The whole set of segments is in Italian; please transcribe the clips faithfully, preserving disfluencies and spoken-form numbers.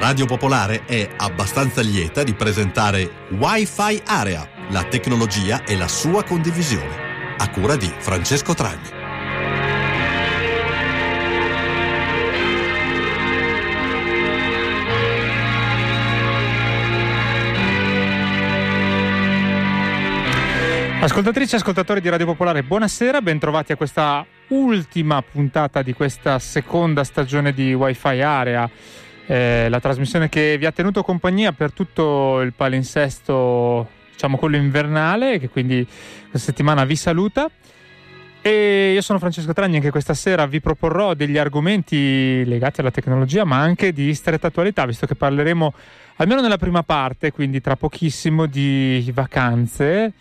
Radio Popolare è abbastanza lieta di presentare Wi-Fi Area, la tecnologia e la sua condivisione, a cura di Francesco Tragni. Ascoltatrici e ascoltatori di Radio Popolare, buonasera, bentrovati a questa ultima puntata di questa seconda stagione di Wi-Fi Area, eh, la trasmissione che vi ha tenuto compagnia per tutto il palinsesto, diciamo quello invernale, che quindi questa settimana vi saluta. E io sono Francesco Tragni, anche questa sera vi proporrò degli argomenti legati alla tecnologia, ma anche di stretta attualità, visto che parleremo, almeno nella prima parte, quindi tra pochissimo, di vacanze.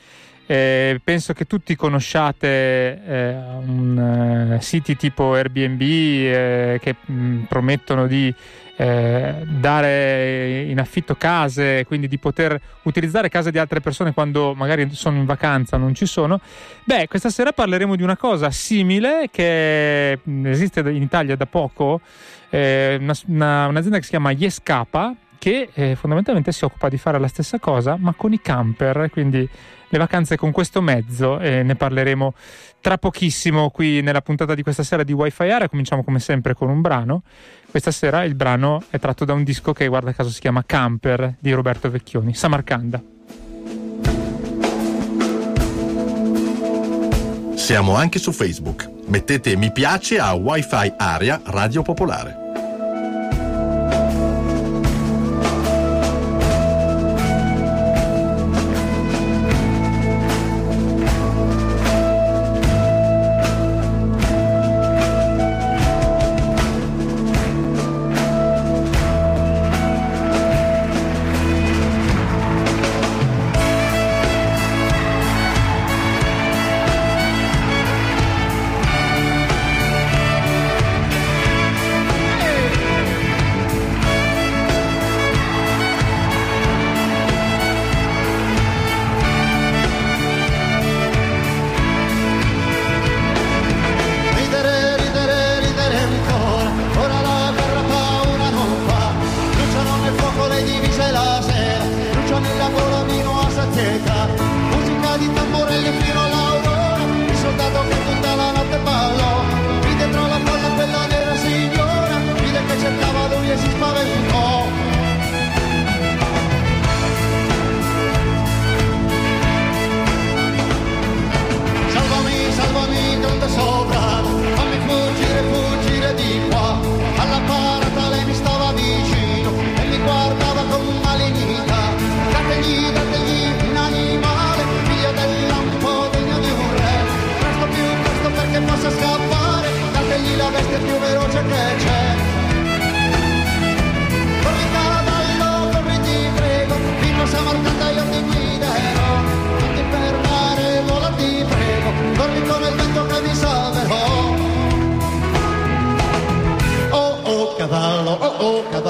Eh, penso che tutti conosciate eh, un, eh, siti tipo Airbnb eh, che mh, promettono di eh, dare in affitto case, quindi di poter utilizzare case di altre persone quando magari sono in vacanza, non ci sono. Beh, questa sera parleremo di una cosa simile che mh, esiste in Italia da poco, eh, una, una, un'azienda che si chiama Yescapa, che eh, fondamentalmente si occupa di fare la stessa cosa ma con i camper, quindi le vacanze con questo mezzo, e eh, ne parleremo tra pochissimo qui nella puntata di questa sera di Wi-Fi Area. Cominciamo come sempre con un brano. Questa sera il brano è tratto da un disco che, guarda caso, si chiama Camper di Roberto Vecchioni, Samarcanda. Siamo anche su Facebook, mettete mi piace a Wi-Fi Area Radio Popolare. Oh, oh, cavallo, oh, oh, cavallo, oh,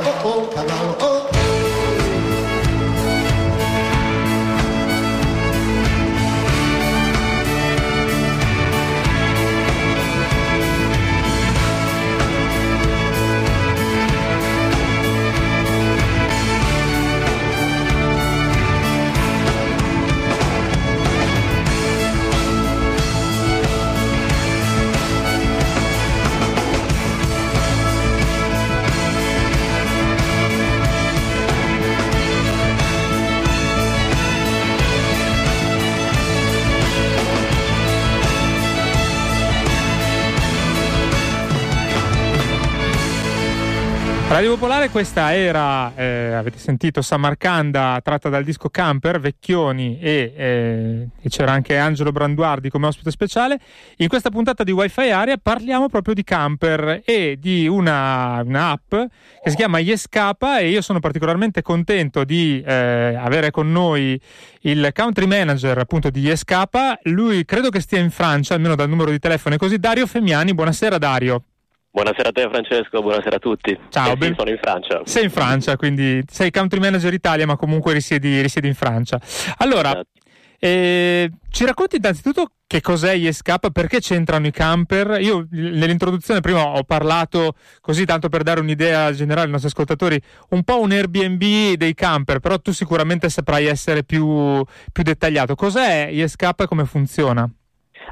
oh, oh, cavallo, oh, oh. Radio Popolare, questa era, eh, avete sentito, Samarcanda, tratta dal disco Camper, Vecchioni e, eh, e c'era anche Angelo Branduardi come ospite speciale. In questa puntata di Wi-Fi Area parliamo proprio di Camper e di una, una app che si chiama Yescapa, e io sono particolarmente contento di eh, avere con noi il country manager appunto di Yescapa. Lui credo che stia in Francia, almeno dal numero di telefono e così, Dario Fimiani. Buonasera Dario. Buonasera a te Francesco, buonasera a tutti. Ciao, eh, ben... sì, sono in Francia. Sei in Francia, quindi sei country manager Italia, ma comunque risiedi, risiedi in Francia. Allora, esatto. eh, ci racconti innanzitutto che cos'è Yescapa, perché c'entrano i camper? Io nell'introduzione prima ho parlato, così tanto per dare un'idea generale ai nostri ascoltatori, un po' un Airbnb dei camper, però tu sicuramente saprai essere più, più dettagliato. Cos'è Yescapa e come funziona?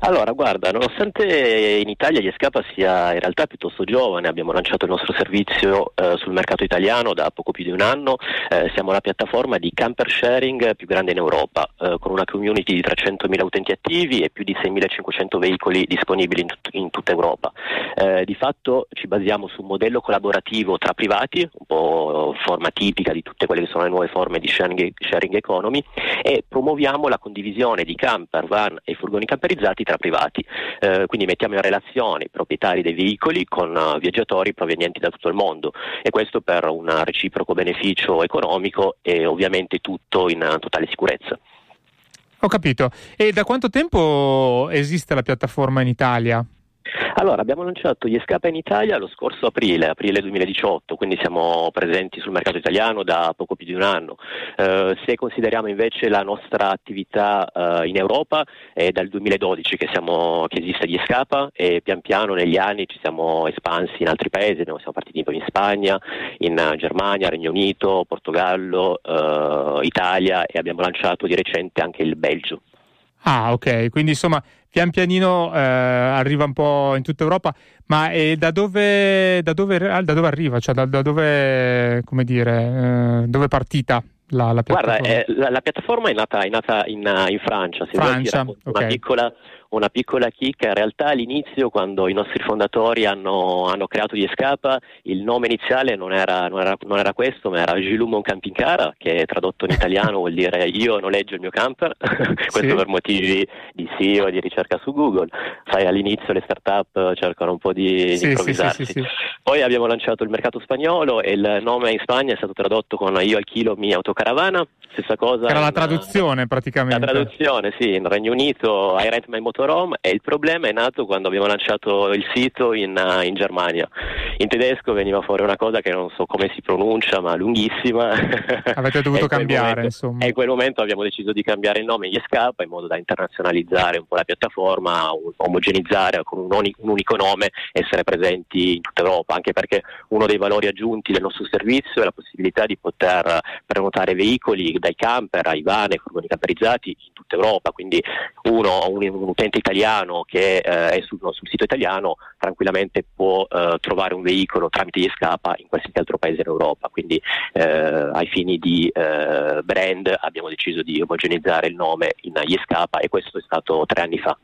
Allora, guarda, nonostante in Italia Yescapa sia in realtà piuttosto giovane, abbiamo lanciato il nostro servizio eh, sul mercato italiano da poco più di un anno, eh, siamo la piattaforma di camper sharing più grande in Europa, eh, con una community di trecentomila utenti attivi e più di seimilacinquecento veicoli disponibili in, tut- in tutta Europa. Eh, di fatto ci basiamo su un modello collaborativo tra privati, un po' forma tipica di tutte quelle che sono le nuove forme di sharing, sharing economy, e promuoviamo la condivisione di camper, van e furgoni camperizzati tra privati, eh, quindi mettiamo in relazione i proprietari dei veicoli con uh, viaggiatori provenienti da tutto il mondo, e questo per un reciproco beneficio economico e ovviamente tutto in uh, totale sicurezza. Ho capito. E da quanto tempo esiste la piattaforma in Italia? Allora, abbiamo lanciato Yescapa in Italia lo scorso aprile, aprile duemiladiciotto, quindi siamo presenti sul mercato italiano da poco più di un anno. Eh, se consideriamo invece la nostra attività eh, in Europa, è dal duemiladodici che, siamo, che esiste Yescapa, e pian piano negli anni ci siamo espansi in altri paesi, siamo partiti in Spagna, in Germania, Regno Unito, Portogallo, eh, Italia, e abbiamo lanciato di recente anche il Belgio. Ah, ok, quindi insomma pian pianino eh, arriva un po' in tutta Europa, ma eh, da dove da dove da dove arriva? Cioè da, da dove, come dire, eh, dove è partita? La, la piattaforma. Guarda, eh, la, la piattaforma è nata, è nata in, in Francia, se Francia, vuoi dire, okay. una piccola una piccola chicca. In realtà all'inizio, quando i nostri fondatori hanno, hanno creato Yescapa, il nome iniziale non era, non era, non era questo, ma era Je loue mon camping car, che tradotto in italiano vuol dire io noleggio il mio camper, questo sì. Per motivi di S E O e di ricerca su Google. Sai, all'inizio le start-up cercano un po' di, sì, di improvvisarsi. Sì, sì, sì, sì. Poi abbiamo lanciato il mercato spagnolo e il nome in Spagna è stato tradotto con io al chilo mi autocaravana, stessa cosa. Era la traduzione in, praticamente. La traduzione, sì, in Regno Unito I rent my motor. E il problema è nato quando abbiamo lanciato il sito in, uh, in Germania. In tedesco veniva fuori una cosa che non so come si pronuncia, ma lunghissima. Avete dovuto cambiare, momento, insomma. E in quel momento abbiamo deciso di cambiare il nome Yescapa in modo da internazionalizzare un po' la piattaforma, omogenizzare con un, un unico nome, essere presenti in tutta Europa, anche perché uno dei valori aggiunti del nostro servizio è la possibilità di poter prenotare veicoli dai camper ai van e furgoni camperizzati in tutta Europa, quindi uno un, un utente italiano che eh, è sul, sul sito italiano tranquillamente può eh, trovare un veicolo tramite Yescapa in qualsiasi altro paese d'Europa, quindi eh, ai fini di eh, brand abbiamo deciso di omogenizzare il nome in Yescapa, e questo è stato tre anni fa.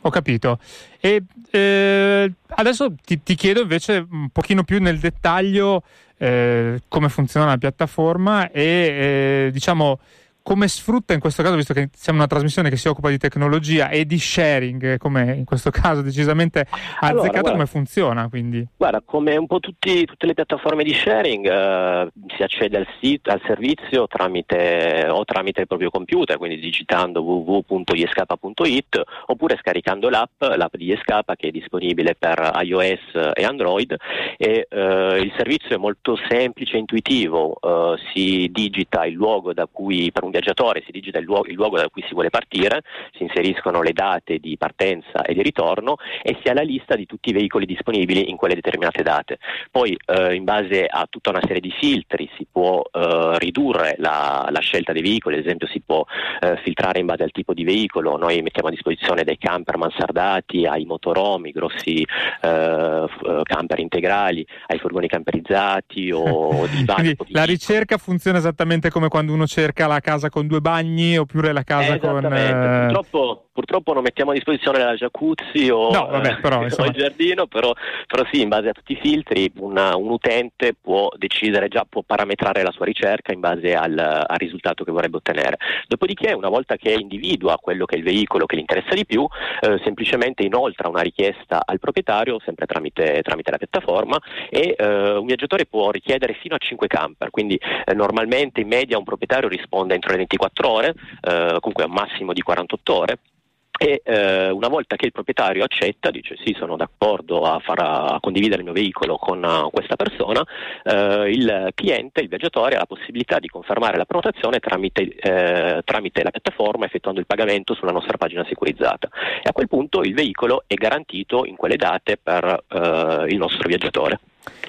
Ho capito. E eh, adesso ti, ti chiedo invece un pochino più nel dettaglio eh, come funziona la piattaforma e eh, diciamo come sfrutta in questo caso, visto che siamo una trasmissione che si occupa di tecnologia e di sharing, come in questo caso decisamente azzeccato, allora, guarda, come funziona? Quindi guarda, come un po' tutti, tutte le piattaforme di sharing, eh, si accede al sito, al servizio tramite o tramite il proprio computer, quindi digitando w w w punto yescapa punto i t oppure scaricando l'app, l'app di Yescapa, che è disponibile per iOS e Android, e eh, il servizio è molto semplice e intuitivo, eh, si digita il luogo da cui per un viaggiatore si digita il luogo, il luogo da cui si vuole partire, si inseriscono le date di partenza e di ritorno e si ha la lista di tutti i veicoli disponibili in quelle determinate date. Poi eh, in base a tutta una serie di filtri si può eh, ridurre la, la scelta dei veicoli, ad esempio si può eh, filtrare in base al tipo di veicolo. Noi mettiamo a disposizione dei camper mansardati, ai motoromi, grossi eh, camper integrali, ai furgoni camperizzati o di bani. La ricerca funziona esattamente come quando uno cerca la casa casa con due bagni oppure la casa eh, con... Eh... Purtroppo, purtroppo non mettiamo a disposizione la jacuzzi o, no, vabbè, però, eh, o il giardino, però, però sì, in base a tutti i filtri una, un utente può decidere già, può parametrare la sua ricerca in base al, al risultato che vorrebbe ottenere. Dopodiché, una volta che individua quello che è il veicolo che gli interessa di più, eh, semplicemente inoltra una richiesta al proprietario, sempre tramite, tramite la piattaforma, e eh, un viaggiatore può richiedere fino a cinque camper, quindi eh, normalmente in media un proprietario risponde entro le ventiquattro ore, eh, comunque a un massimo di quarantotto ore. E eh, una volta che il proprietario accetta, dice sì, sono d'accordo a, far, a condividere il mio veicolo con uh, questa persona, eh, il cliente, il viaggiatore, ha la possibilità di confermare la prenotazione tramite, eh, tramite la piattaforma, effettuando il pagamento sulla nostra pagina sicurizzata, e a quel punto il veicolo è garantito in quelle date per eh, il nostro viaggiatore.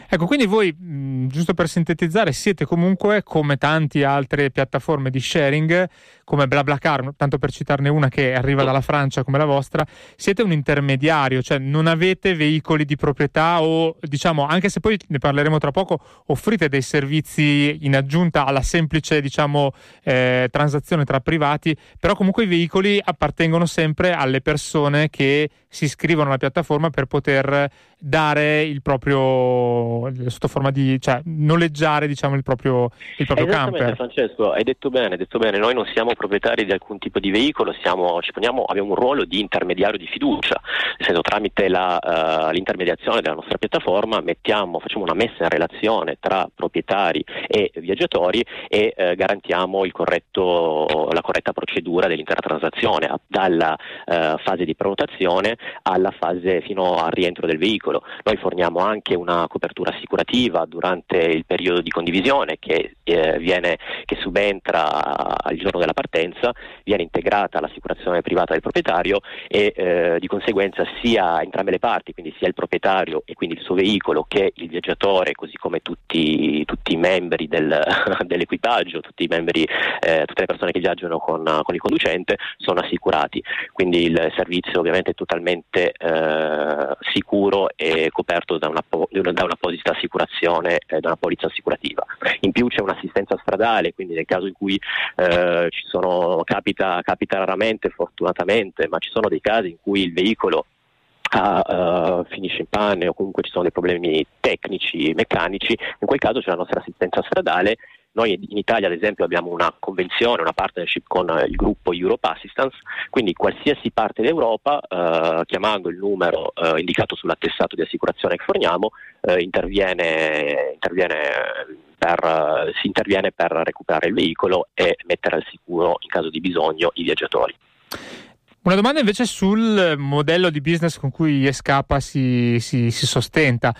Ecco, quindi voi, mh, giusto per sintetizzare, siete comunque, come tante altre piattaforme di sharing, come BlaBlaCar, tanto per citarne una che arriva dalla Francia come la vostra, siete un intermediario, cioè non avete veicoli di proprietà o, diciamo, anche se poi ne parleremo tra poco, offrite dei servizi in aggiunta alla semplice, diciamo, eh, transazione tra privati, però comunque i veicoli appartengono sempre alle persone che si iscrivono alla piattaforma per poter dare il proprio... sotto forma di, cioè, noleggiare, diciamo, il proprio, il proprio camper. Francesco, hai detto bene, hai detto bene, noi non siamo proprietari di alcun tipo di veicolo, siamo, ci poniamo, abbiamo un ruolo di intermediario di fiducia, essendo tramite la, uh, l'intermediazione della nostra piattaforma mettiamo, facciamo una messa in relazione tra proprietari e viaggiatori e uh, garantiamo il corretto, la corretta procedura dell'intera transazione, dalla uh, fase di prenotazione alla fase fino al rientro del veicolo. Noi forniamo anche una copertura assicurativa durante il periodo di condivisione che eh, viene, che subentra al giorno della partenza, viene integrata all'assicurazione privata del proprietario e eh, di conseguenza sia entrambe le parti, quindi sia il proprietario e quindi il suo veicolo che il viaggiatore, così come tutti, tutti i membri del, dell'equipaggio, tutti i membri, eh, tutte le persone che viaggiano con, con il conducente, sono assicurati. Quindi il servizio ovviamente è totalmente eh, sicuro e coperto da una, una da un'apposita assicurazione, eh, da una polizza assicurativa. In più c'è un'assistenza stradale, quindi nel caso in cui eh, ci sono, capita, capita raramente fortunatamente, ma ci sono dei casi in cui il veicolo A, uh, finisce in panne o comunque ci sono dei problemi tecnici, meccanici, in quel caso c'è la nostra assistenza stradale. Noi in Italia ad esempio abbiamo una convenzione, una partnership con il gruppo Europ Assistance, quindi qualsiasi parte d'Europa, uh, chiamando il numero uh, indicato sull'attestato di assicurazione che forniamo, uh, interviene, interviene per, uh, si interviene per recuperare il veicolo e mettere al sicuro in caso di bisogno i viaggiatori. Una domanda invece sul modello di business con cui Yescapa si, si, si sostenta.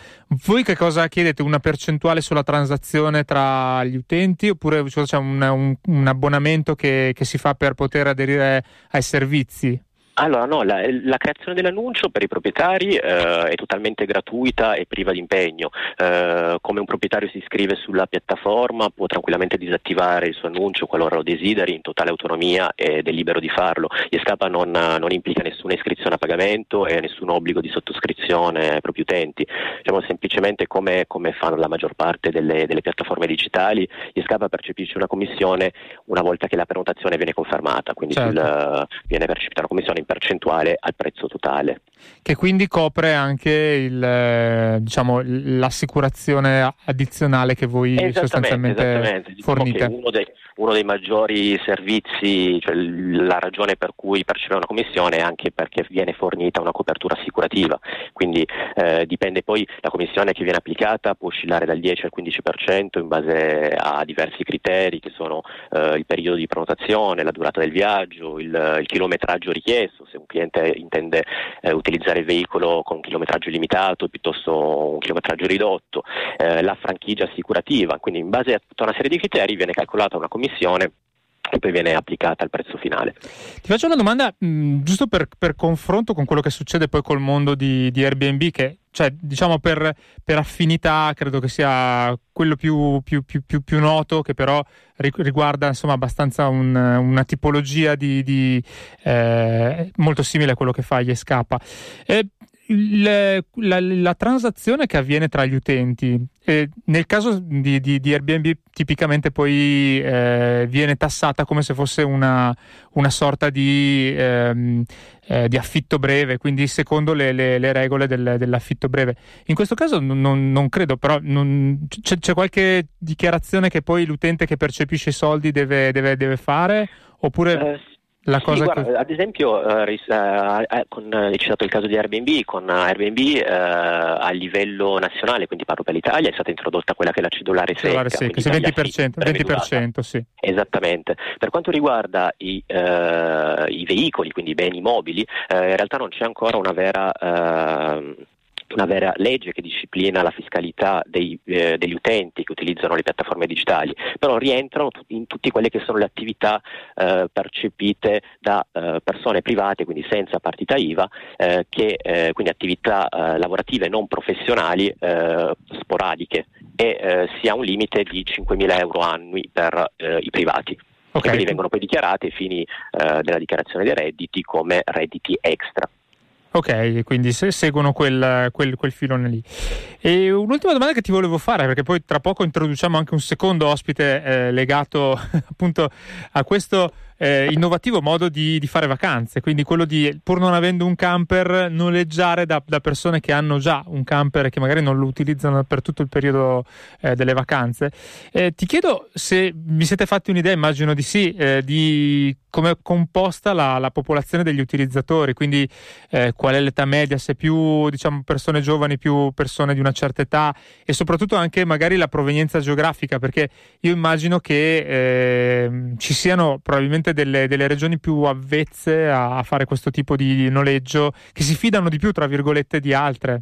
Voi che cosa chiedete? Una percentuale sulla transazione tra gli utenti oppure c'è cioè, un, un, un abbonamento che, che si fa per poter aderire ai servizi? Allora no, la, la creazione dell'annuncio per i proprietari eh, è totalmente gratuita e priva di impegno. Eh, come un proprietario si iscrive sulla piattaforma, può tranquillamente disattivare il suo annuncio qualora lo desideri, in totale autonomia ed è libero di farlo. Yescapa non, non implica nessuna iscrizione a pagamento e nessun obbligo di sottoscrizione ai propri utenti. Diciamo semplicemente come, come fanno la maggior parte delle, delle piattaforme digitali, Yescapa percepisce una commissione una volta che la prenotazione viene confermata, quindi certo. sul, viene percepita una commissione percentuale al prezzo totale, che quindi copre anche il, diciamo, l'assicurazione addizionale che voi esattamente, sostanzialmente esattamente. fornite. Diciamo che uno dei, uno dei maggiori servizi, cioè la ragione per cui percepire una commissione è anche perché viene fornita una copertura assicurativa, quindi eh, dipende poi la commissione che viene applicata, può oscillare dal dieci al quindici per cento in base a diversi criteri che sono eh, il periodo di prenotazione, la durata del viaggio, il, il chilometraggio richiesto, se un cliente intende eh, utilizzare il veicolo con un chilometraggio limitato piuttosto un chilometraggio ridotto, eh, la franchigia assicurativa, quindi in base a tutta una serie di criteri viene calcolata una commissione che poi viene applicata al prezzo finale. Ti faccio una domanda mh, giusto per, per confronto con quello che succede poi col mondo di, di Airbnb, che cioè diciamo per, per affinità credo che sia quello più, più, più, più, più noto, che però riguarda insomma abbastanza un, una tipologia di, di eh, molto simile a quello che fa Yescapa. Eh, La, la, la transazione che avviene tra gli utenti, eh, nel caso di, di, di Airbnb tipicamente poi eh, viene tassata come se fosse una, una sorta di, ehm, eh, di affitto breve, quindi secondo le, le, le regole del, dell'affitto breve. In questo caso non, non credo, però non, c'è, c'è qualche dichiarazione che poi l'utente che percepisce i soldi deve, deve, deve fare, oppure... Eh. La cosa sì, guarda, che... Ad esempio, eh, eh, con, eh, c'è stato il caso di Airbnb, con Airbnb eh, a livello nazionale, quindi parlo per l'Italia, è stata introdotta quella che è la cedolare secca, secca sì, venti per cento, venti per cento sì. Esattamente. Per quanto riguarda i, eh, i veicoli, quindi i beni mobili, eh, in realtà non c'è ancora una vera... Eh, una vera legge che disciplina la fiscalità dei, eh, degli utenti che utilizzano le piattaforme digitali, però rientrano in tutte quelle che sono le attività eh, percepite da eh, persone private, quindi senza partita I V A, eh, che eh, quindi attività eh, lavorative non professionali eh, sporadiche, e eh, si ha un limite di cinquemila euro annui per eh, i privati. Okay. Che quindi vengono poi dichiarati ai fini eh, della dichiarazione dei redditi come redditi extra. Ok, quindi se seguono quel, quel, quel filone lì. E un'ultima domanda che ti volevo fare, perché poi tra poco introduciamo anche un secondo ospite eh, legato appunto a questo eh, innovativo modo di, di fare vacanze, quindi quello di, pur non avendo un camper, noleggiare da, da persone che hanno già un camper e che magari non lo utilizzano per tutto il periodo eh, delle vacanze. Eh, ti chiedo se vi siete fatti un'idea, immagino di sì, eh, di come è composta la, la popolazione degli utilizzatori, quindi eh, qual è l'età media, se più diciamo persone giovani, più persone di una certa età, e soprattutto anche magari la provenienza geografica, perché io immagino che eh, ci siano probabilmente delle, delle regioni più avvezze a, a fare questo tipo di noleggio, che si fidano di più tra virgolette di altre.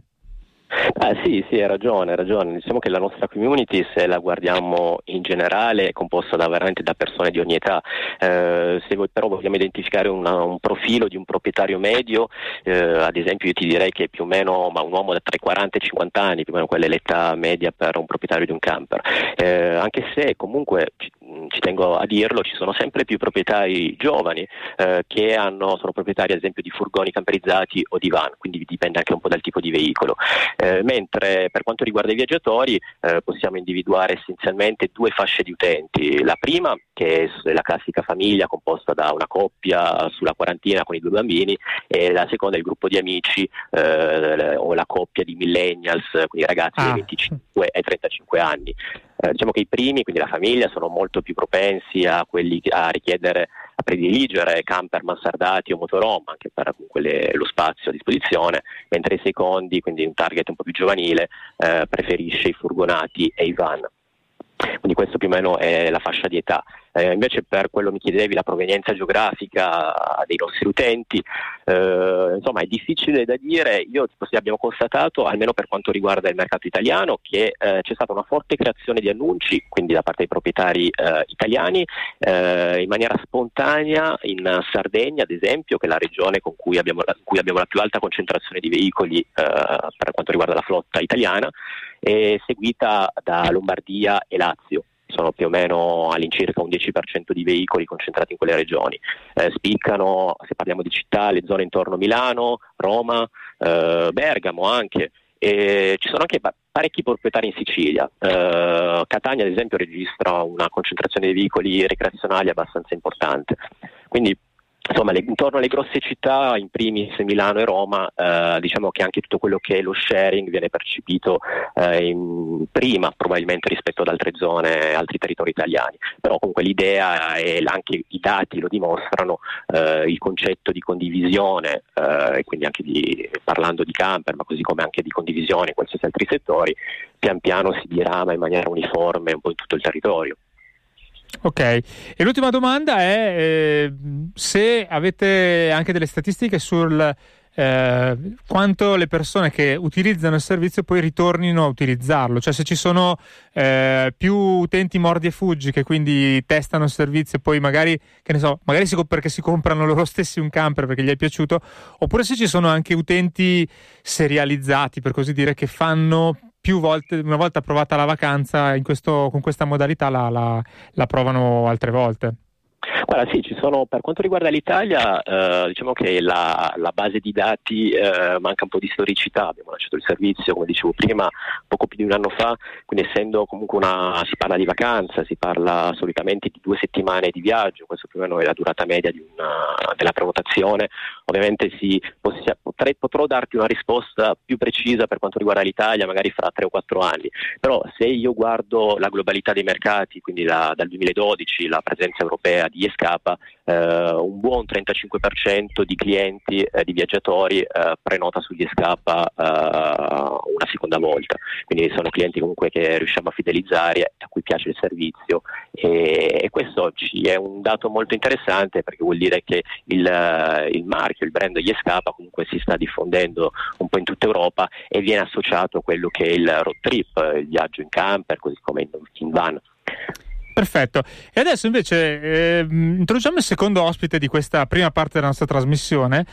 Ah, sì, sì, hai ragione, hai ragione. Diciamo che la nostra community, se la guardiamo in generale, è composta da, veramente da persone di ogni età. Eh, se voi però vogliamo identificare una, un profilo di un proprietario medio, eh, ad esempio io ti direi che più o meno ma un uomo da tra i quaranta e i cinquanta anni, più o meno quella è l'età media per un proprietario di un camper. Eh, anche se comunque ci, ci tengo a dirlo, ci sono sempre più proprietari giovani eh, che hanno, sono proprietari ad esempio di furgoni camperizzati o di van, quindi dipende anche un po' dal tipo di veicolo. Eh, mentre per quanto riguarda i viaggiatori eh, possiamo individuare essenzialmente due fasce di utenti: la prima, che è la classica famiglia composta da una coppia sulla quarantina con i due bambini, e la seconda è il gruppo di amici eh, o la coppia di millennials, quindi ragazzi ah. dai venticinque ai trentacinque anni. Eh, diciamo che i primi, quindi la famiglia, sono molto più propensi a quelli a richiedere a prediligere camper mansardati o motorhome, anche per comunque le, lo spazio a disposizione, mentre i secondi, quindi un target un po' più giovanile, eh, preferisce i furgonati e i van. Quindi questo più o meno è la fascia di età. Eh, invece per quello mi chiedevi, la provenienza geografica dei nostri utenti, eh, insomma è difficile da dire. Io abbiamo constatato, almeno per quanto riguarda il mercato italiano, che eh, c'è stata una forte creazione di annunci, quindi da parte dei proprietari eh, italiani, eh, in maniera spontanea in Sardegna ad esempio, che è la regione con cui abbiamo la, cui abbiamo la più alta concentrazione di veicoli eh, per quanto riguarda la flotta italiana, e seguita da Lombardia e Lazio. Sono più o meno all'incirca un dieci per cento di veicoli concentrati in quelle regioni. Eh, spiccano, se parliamo di città, le zone intorno a Milano, Roma, eh, Bergamo anche. E ci sono anche parecchi proprietari in Sicilia. Eh, Catania ad esempio registra una concentrazione di veicoli recreazionali abbastanza importante. Quindi insomma, le, intorno alle grosse città, in primis Milano e Roma, eh, diciamo che anche tutto quello che è lo sharing viene percepito eh, in, prima probabilmente rispetto ad altre zone, altri territori italiani. Però comunque l'idea, e anche i dati lo dimostrano, eh, il concetto di condivisione, eh, e quindi anche di, parlando di camper, ma così come anche di condivisione in qualsiasi altri settori, pian piano si dirama in maniera uniforme un po' in tutto il territorio. Ok, e l'ultima domanda è eh, se avete anche delle statistiche sul eh, quanto le persone che utilizzano il servizio poi ritornino a utilizzarlo, cioè se ci sono eh, più utenti mordi e fuggi che quindi testano il servizio e poi magari, che ne so, magari si, perché si comprano loro stessi un camper perché gli è piaciuto, oppure se ci sono anche utenti serializzati, per così dire, che fanno... più volte, una volta provata la vacanza in questo, con questa modalità la, la, la provano altre volte. Guarda, sì, ci sono, per quanto riguarda l'Italia, eh, diciamo che la, la base di dati eh, manca un po' di storicità. Abbiamo lasciato il servizio, come dicevo prima, poco più di un anno fa, quindi essendo comunque una, si parla di vacanza, si parla solitamente di due settimane di viaggio, questo più o meno è la durata media di una, della prenotazione. Ovviamente sì, possia, potrei, potrò darti una risposta più precisa per quanto riguarda l'Italia magari fra tre o quattro anni, però se io guardo la globalità dei mercati, quindi la, dal duemiladodici la presenza europea di Yescapa, eh, un buon trentacinque per cento di clienti, eh, di viaggiatori eh, prenota su Yescapa eh, una seconda volta, quindi sono clienti comunque che riusciamo a fidelizzare, a cui piace il servizio, e, e questo oggi è un dato molto interessante, perché vuol dire che il, il marchio, il brand Yescapa comunque si sta diffondendo un po' in tutta Europa e viene associato a quello che è il road trip, il viaggio in camper, così come in, in van. Perfetto, e adesso invece eh, introduciamo il secondo ospite di questa prima parte della nostra trasmissione,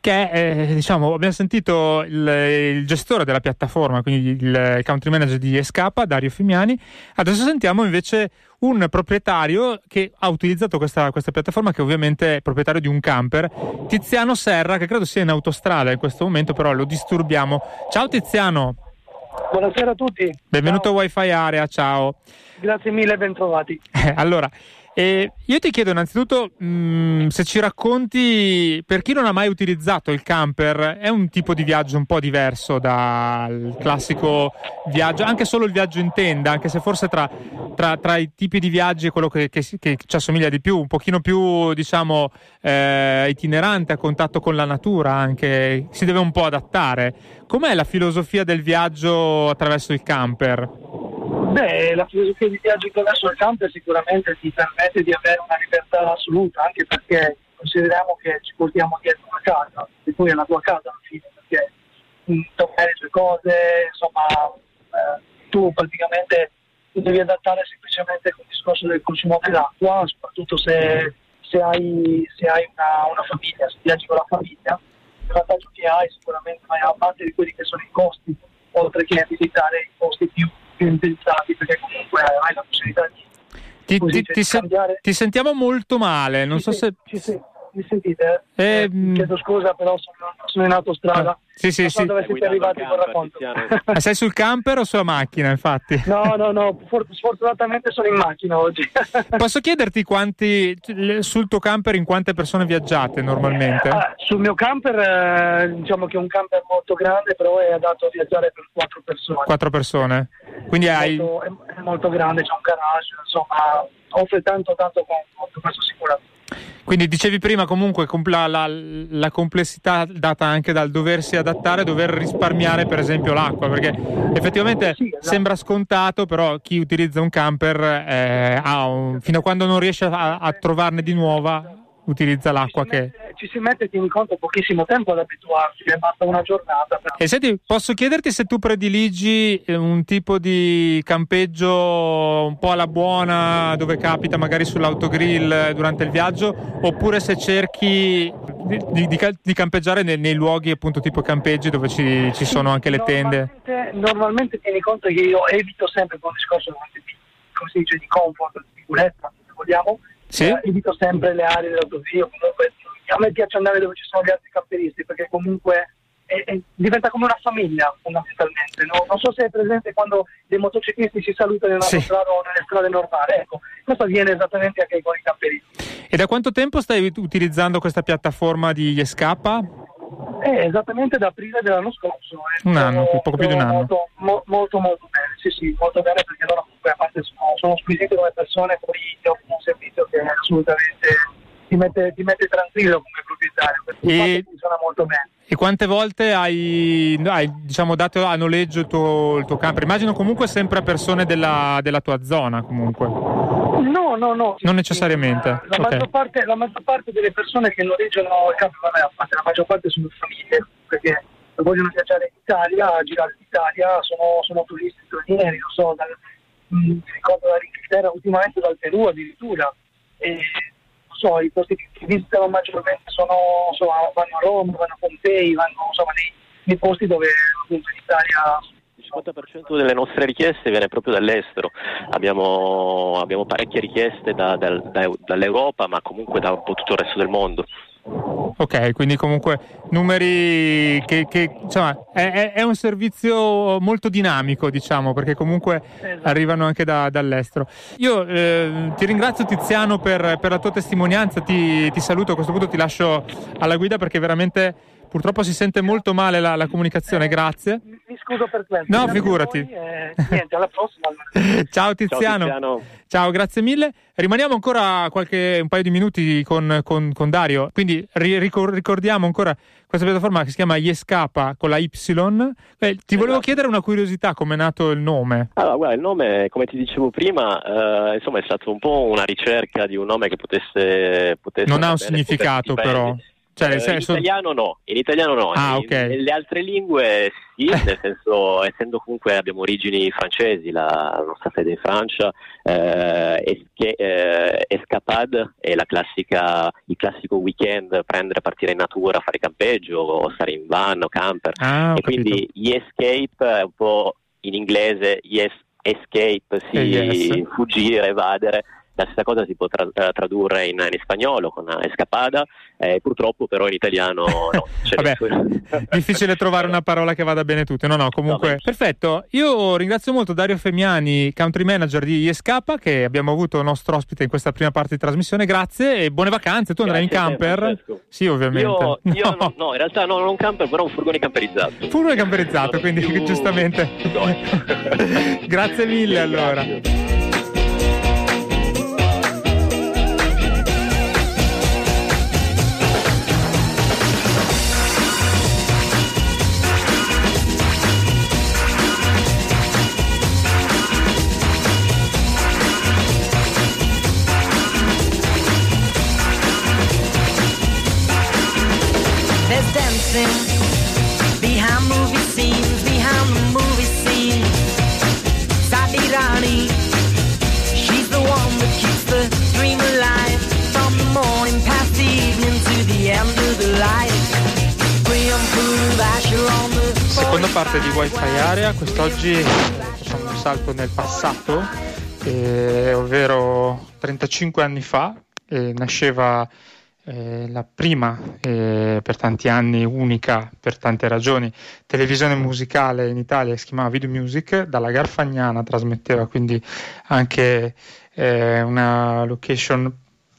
che eh, diciamo abbiamo sentito il, il gestore della piattaforma, quindi il country manager di Yescapa, Dario Fimiani. Adesso sentiamo invece un proprietario che ha utilizzato questa, questa piattaforma, che ovviamente è proprietario di un camper, Tiziano Serra, che credo sia in autostrada in questo momento, però lo disturbiamo. Ciao Tiziano. Buonasera a tutti. Benvenuto ciao. A Wi-Fi Area, ciao. Grazie mille, ben trovati. Allora, eh, io ti chiedo innanzitutto mh, se ci racconti, per chi non ha mai utilizzato il camper, è un tipo di viaggio un po' diverso dal classico viaggio, anche solo il viaggio in tenda, anche se forse tra, tra, tra i tipi di viaggi è quello che, che, che ci assomiglia di più, un pochino più diciamo eh, itinerante, a contatto con la natura anche, si deve un po' adattare. Com'è la filosofia del viaggio attraverso il camper? Beh, la filosofia di viaggio attraverso il camper sicuramente ti permette di avere una libertà assoluta, anche perché consideriamo che ci portiamo dietro una casa, e poi è la tua casa alla fine, perché toccare le tue cose, insomma, eh, tu praticamente ti devi adattare semplicemente con il discorso del consumo dell'acqua, soprattutto se, se hai, se hai una, una famiglia, se viaggi con la famiglia. Il vantaggio che hai sicuramente è a parte di quelli che sono i costi, oltre che evitare i costi più pensati, perché comunque hai la possibilità di ti, così, ti, ti, cambiare. Ti sentiamo molto male, non ci so se ci, ci, mi sentite? Eh, eh, chiedo scusa, però sono, sono in autostrada. Sì, sì, non so sì. Dove siete arrivati con il racconto. Ma sei sul camper o sulla macchina, infatti? No, no, no, for- sfortunatamente sono in macchina oggi. Posso chiederti quanti sul tuo camper, in quante persone viaggiate normalmente? Ah, sul mio camper, eh, diciamo che è un camper molto grande, però è adatto a viaggiare per quattro persone. Quattro persone? Quindi è hai... Molto, è, è molto grande, c'è un garage, insomma, offre tanto, tanto comfort, questo sicuramente. Quindi dicevi prima comunque la, la, la complessità data anche dal doversi adattare, dover risparmiare per esempio l'acqua, perché effettivamente sì, esatto. Sembra scontato, però chi utilizza un camper eh, ha un, fino a quando non riesce a, a trovarne di nuova utilizza l'acqua. Ci si mette, che ci si mette, tieni conto, pochissimo tempo ad abituarsi, è basta una giornata. Però. E senti, posso chiederti se tu prediligi un tipo di campeggio un po' alla buona, dove capita magari sull'autogrill durante il viaggio, oppure se cerchi di, di, di campeggiare nei, nei luoghi appunto tipo campeggi dove ci, ci sono anche le tende? Normalmente tieni conto che io evito sempre con il discorso di, come si dice, di comfort, di sicurezza, se vogliamo. Sì. Eh, evito sempre le aree dell'autostrada. Comunque a me piace andare dove ci sono gli altri camperisti, perché comunque è, è, diventa come una famiglia fondamentalmente, no? Non so se è presente quando dei motociclisti si salutano nella sì. strada o nelle strade normali, ecco, questo avviene esattamente anche con i camperisti. E da quanto tempo stai utilizzando questa piattaforma di Yescapa? Eh, esattamente da aprile dell'anno scorso, eh. un anno, sono, poco più di un anno. Molto, mo, molto molto bene, sì sì, molto bene, perché loro comunque a parte sono, sono squisiti come persone, poi offrono un servizio che assolutamente ti mette, ti mette tranquillo come proprietario, perché funziona molto bene. E quante volte hai, hai diciamo dato a noleggio il tuo, il tuo camper? Immagino comunque sempre a persone della, della tua zona comunque. No, no, no. Non necessariamente. La, la, okay. maggior parte, la maggior parte delle persone che noleggiano il camper, la maggior parte sono famiglie, perché vogliono viaggiare in Italia, girare in Italia, sono, sono turisti stranieri, non so, dal, mh, ricordo dall'Inghilterra, ultimamente dal Perù addirittura. E, non so, i posti che visitano maggiormente sono, sono vanno a Roma, vanno a Pompei, vanno insomma nei, nei posti dove appunto in Italia cinquanta per cento delle nostre richieste viene proprio dall'estero, abbiamo, abbiamo parecchie richieste da, da, da, dall'Europa, ma comunque da un po' tutto il resto del mondo. Ok, quindi comunque numeri che, che insomma è, è un servizio molto dinamico, diciamo, perché comunque arrivano anche da, dall'estero. Io eh, ti ringrazio Tiziano per, per la tua testimonianza, ti, ti saluto, a questo punto ti lascio alla guida perché veramente purtroppo si sente molto male la, la comunicazione, grazie. Mi, mi scuso per questo. No, grazie, figurati. Voi, eh, niente, alla prossima. Ciao Tiziano. Ciao Tiziano. Ciao, grazie mille. Rimaniamo ancora qualche un paio di minuti con, con, con Dario, quindi ri, ricordiamo ancora questa piattaforma che si chiama Yescapa con la Y. Beh, ti volevo esatto. chiedere una curiosità, come è nato il nome? Allora, guarda, il nome, come ti dicevo prima, eh, insomma è stato un po' una ricerca di un nome che potesse... potesse non ha un bene, significato però... Cioè, in senso... italiano no, in italiano no, ah, okay. Nelle altre lingue sì, nel senso essendo comunque abbiamo origini francesi, la nostra sede in Francia, eh, eh, escapade è la classica, il classico weekend, prendere, partire in natura, fare campeggio o stare in van o camper, ah, e capito. Quindi escape è un po' in inglese yes, escape, sì, yes. Fuggire, evadere. La stessa cosa si può tra- tradurre in, in spagnolo con escapada, eh, purtroppo però in italiano no. Vabbè, difficile trovare una parola che vada bene tutte, no no, comunque no, perfetto. Io ringrazio molto Dario Fimiani, country manager di Yescapa, che abbiamo avuto nostro ospite in questa prima parte di trasmissione, grazie e buone vacanze. Tu andrai in camper? Te, sì, ovviamente. Io, no. io no, no, in realtà no, non camper, però un furgone camperizzato. Furgone camperizzato, no, quindi più... giustamente. No. Grazie mille sì, allora. Grazie. Behind movie scenes, behind the movie scene, Sabi Rani, she's the one that keeps the dream alive. From the morning past the evening to the end of the life. Seconda parte di Wi-Fi Area, quest'oggi facciamo un salto nel passato, eh, ovvero trentacinque anni fa, eh, nasceva Eh, la prima, eh, per tanti anni unica, per tante ragioni, televisione musicale in Italia, si chiamava Video Music, dalla Garfagnana trasmetteva, quindi anche eh, una location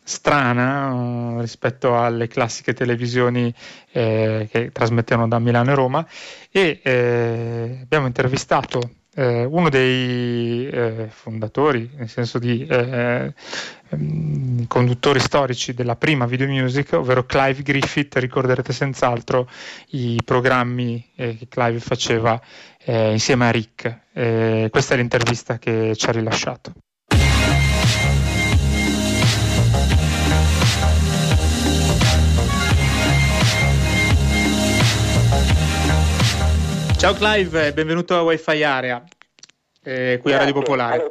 strana um, rispetto alle classiche televisioni eh, che trasmettevano da Milano e Roma, e eh, abbiamo intervistato Eh, uno dei eh, fondatori, nel senso di eh, eh, conduttori storici della prima Video Music, ovvero Clive Griffiths. Ricorderete senz'altro i programmi eh, che Clive faceva eh, insieme a Rick. Eh, questa è l'intervista che ci ha rilasciato. Ciao Clive, benvenuto a Wi-Fi Area, eh, qui a Radio Popolare.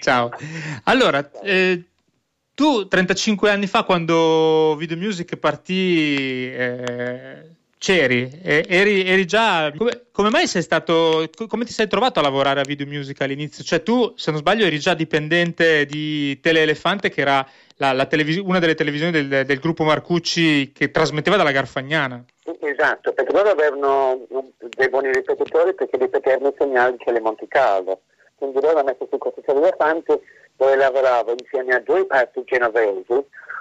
Ciao. Allora, eh, tu trentacinque anni fa, quando Video Music partì, eh, c'eri, eh, eri, eri già... Come, come mai sei stato... Come ti sei trovato a lavorare a Video Music all'inizio? Cioè tu, se non sbaglio, eri già dipendente di Telelefante, che era la, la televis- una delle televisioni del, del gruppo Marcucci, che trasmetteva dalla Garfagnana. Esatto, perché loro avevano dei buoni ripetitori, perché ripetevano i segnali di Telemonte Pecora, quindi loro hanno messo su questo Telelefante dove lavoravo insieme a due parti genovesi,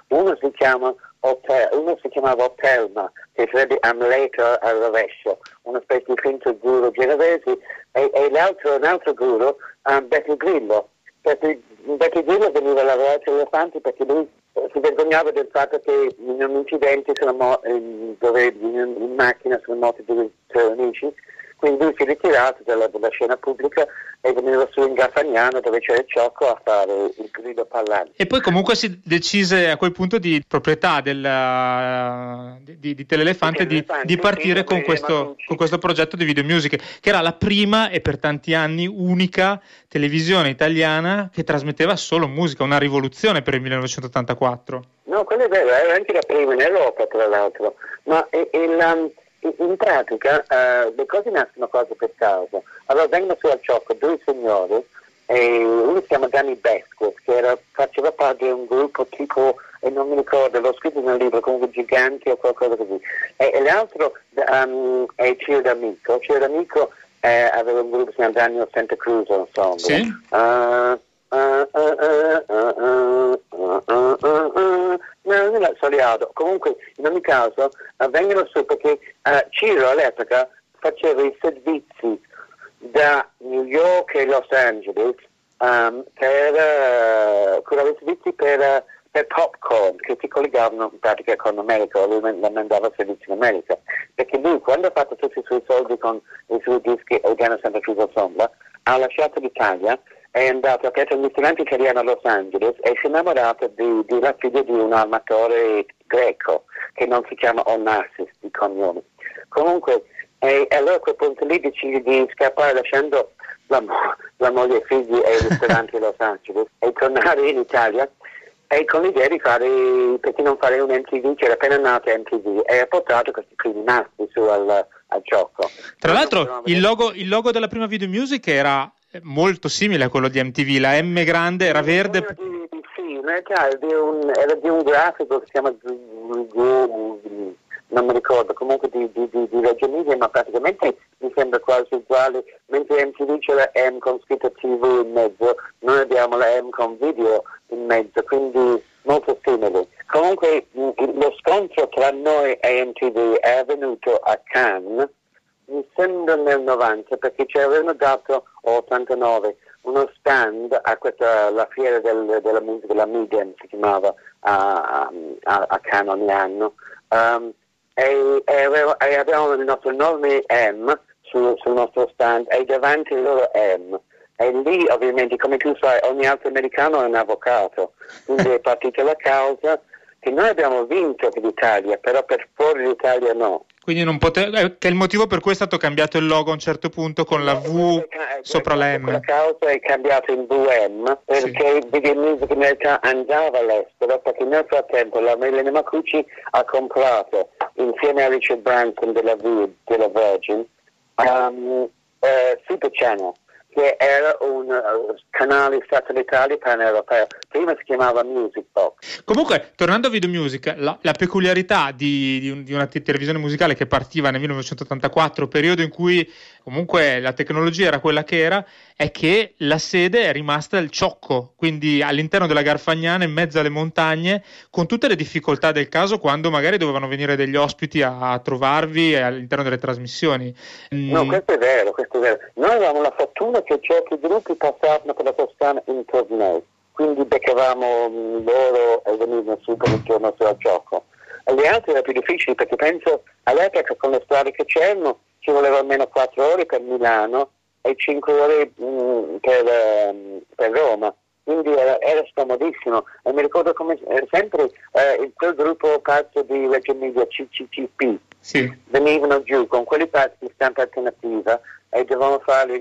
uno si chiama Otel, uno si chiamava Otelma, che sarebbe Amleto al rovescio, una specie di finto guru genovese, e, e l'altro, un altro guru, um, Beth Grillo. Beth Grillo veniva a lavorare a Telelefante perché lui si vergognava del fatto che in un incidente sono mo- in, dove in, in macchina sono morti due suoi amici, quindi lui si è ritirato dalla, dalla scena pubblica e veniva su in Garfagnano dove c'era il Ciocco a fare il grido parlante. E poi comunque si decise a quel punto di proprietà della, di, di Telelefante di, di partire con questo, con questo progetto di Video Music, che era la prima e per tanti anni unica televisione italiana che trasmetteva solo musica, una rivoluzione per il millenovecentottantaquattro. No, quello è vero, era anche la prima in Europa tra l'altro, ma il... In pratica eh, le cose nascono cose per caso. Allora vengono su al ciocco due signori, eh, uno si chiama Dani Besco, che era, faceva parte di un gruppo tipo, e eh, non mi ricordo, l'ho scritto in un libro, comunque Giganti o qualcosa così, e, e l'altro um, è Ciro D'Amico. Ciro D'Amico eh, aveva un gruppo che si chiama Daniel Santa Cruz, insomma. Sì. Uh, Soliado. Comunque in ogni caso uh, vengono su perché uh, Ciro all'epoca faceva i servizi da New York e Los Angeles um, per uh, curava i servizi per, uh, per Popcorn, che si collegavano in pratica con l'America, lui mandava servizi in America, perché lui quando ha fatto tutti i suoi soldi con i suoi dischi Organo Santa Cruz Sombra ha lasciato l'Italia, è andato a aperto un ristorante italiano a Los Angeles e si è innamorato di, di la figlia di un armatore greco che non si chiama Onassis di cognome. Comunque, e, e allora a quel punto lì decide di scappare lasciando la, mo- la moglie e i figli e il ristorante a Los Angeles e tornare in Italia, e con l'idea di fare, perché non fare un M T V, c'era appena nato M T V, e ha portato questi primi nastri su al, al gioco. Tra l'altro il logo, il logo della prima Video Music era molto simile a quello di M T V, la M grande era verde. Sì, in realtà era di un, era di un grafico che si chiama, non mi ricordo, comunque di, di, di, di Reggio Emilia, ma praticamente mi sembra quasi uguale, mentre M T V c'è la M con scritto T V in mezzo, noi abbiamo la M con video in mezzo, quindi molto simile. Comunque lo scontro tra noi e M T V è avvenuto a Cannes, mi sembra nel novanta, perché ci avevano dato ottantanove uno stand a questa, la fiera del, della musica, la Medium si chiamava a, a, a Cannes ogni anno, um, e, e, avevo, e avevamo il nostro enorme M su, sul nostro stand e davanti il loro M, e lì ovviamente, come tu sai, ogni altro americano è un avvocato, quindi è partita la causa che noi abbiamo vinto per l'Italia, però per fuori l'Italia no. Quindi non pote- eh, che è il motivo per cui è stato cambiato il logo a un certo punto con la V eh, sopra la M. La causa è cambiata in V M perché sì. Video Music in realtà andava all'estero, perché nel frattempo la Melina Macucci ha comprato insieme a Richard Branson della, v- della Virgin um, eh, Super Channel, che era un uh, canale satellitare paneuropeo. Prima si chiamava Music Box. Comunque, tornando a Video Music, la, la peculiarità di, di, un, di una t- televisione musicale che partiva nel millenovecentottantaquattro, periodo in cui comunque la tecnologia era quella che era, è che la sede è rimasta al Ciocco, quindi all'interno della Garfagnana, in mezzo alle montagne, con tutte le difficoltà del caso, quando magari dovevano venire degli ospiti a, a trovarvi all'interno delle trasmissioni. Mm. No, questo è vero, questo è vero. Noi avevamo la fortuna che certi gruppi passavano per la Toscana in torneo, quindi beccavamo loro e venivano su per il giorno al gioco. Agli altri era più difficile, perché penso all'epoca con le strade che c'erano ci voleva almeno quattro ore per Milano e cinque ore mh, per, mh, per Roma, quindi era, era scomodissimo. E mi ricordo come sempre eh, quel gruppo pazzo di Reggio Emilia C C C P sì. venivano giù con quelli pazzi di stampa alternativa e dovevano fare,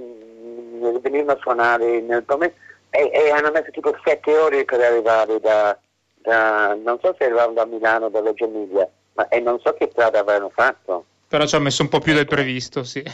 venivano a suonare nel pomeriggio e, e hanno messo tipo sette ore per arrivare da, da non so se arrivavano da Milano o da Reggio Emilia, ma e non so che strada avevano fatto, però ci ha messo un po' più del previsto. Sì,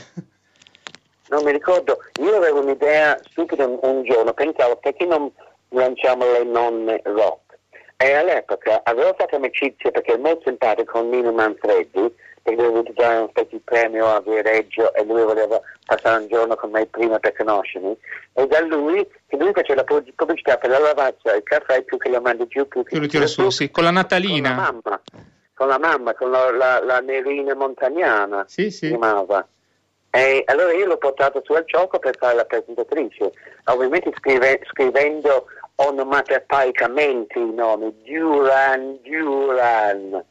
non mi ricordo, io avevo un'idea stupida un giorno, pensavo perché non lanciamo le nonne rock, e all'epoca avevo fatto amicizia perché è molto simpatico con Nino Manfredi, perché dovevo dare un petit premio a Viareggio e lui voleva passare un giorno con me prima per conoscermi, e da lui, che lui faceva la pubblicità per la lavazza e il caffè, più che lo mandi giù più che lo tira su, sì, con la Natalina, con la mamma, con la mamma, con la, la, la Nerina Montagnana sì, sì. si chiamava. E allora io l'ho portato su al gioco per fare la presentatrice, ovviamente scrive, scrivendo onomatopoeicamente i nomi, Duran Duran.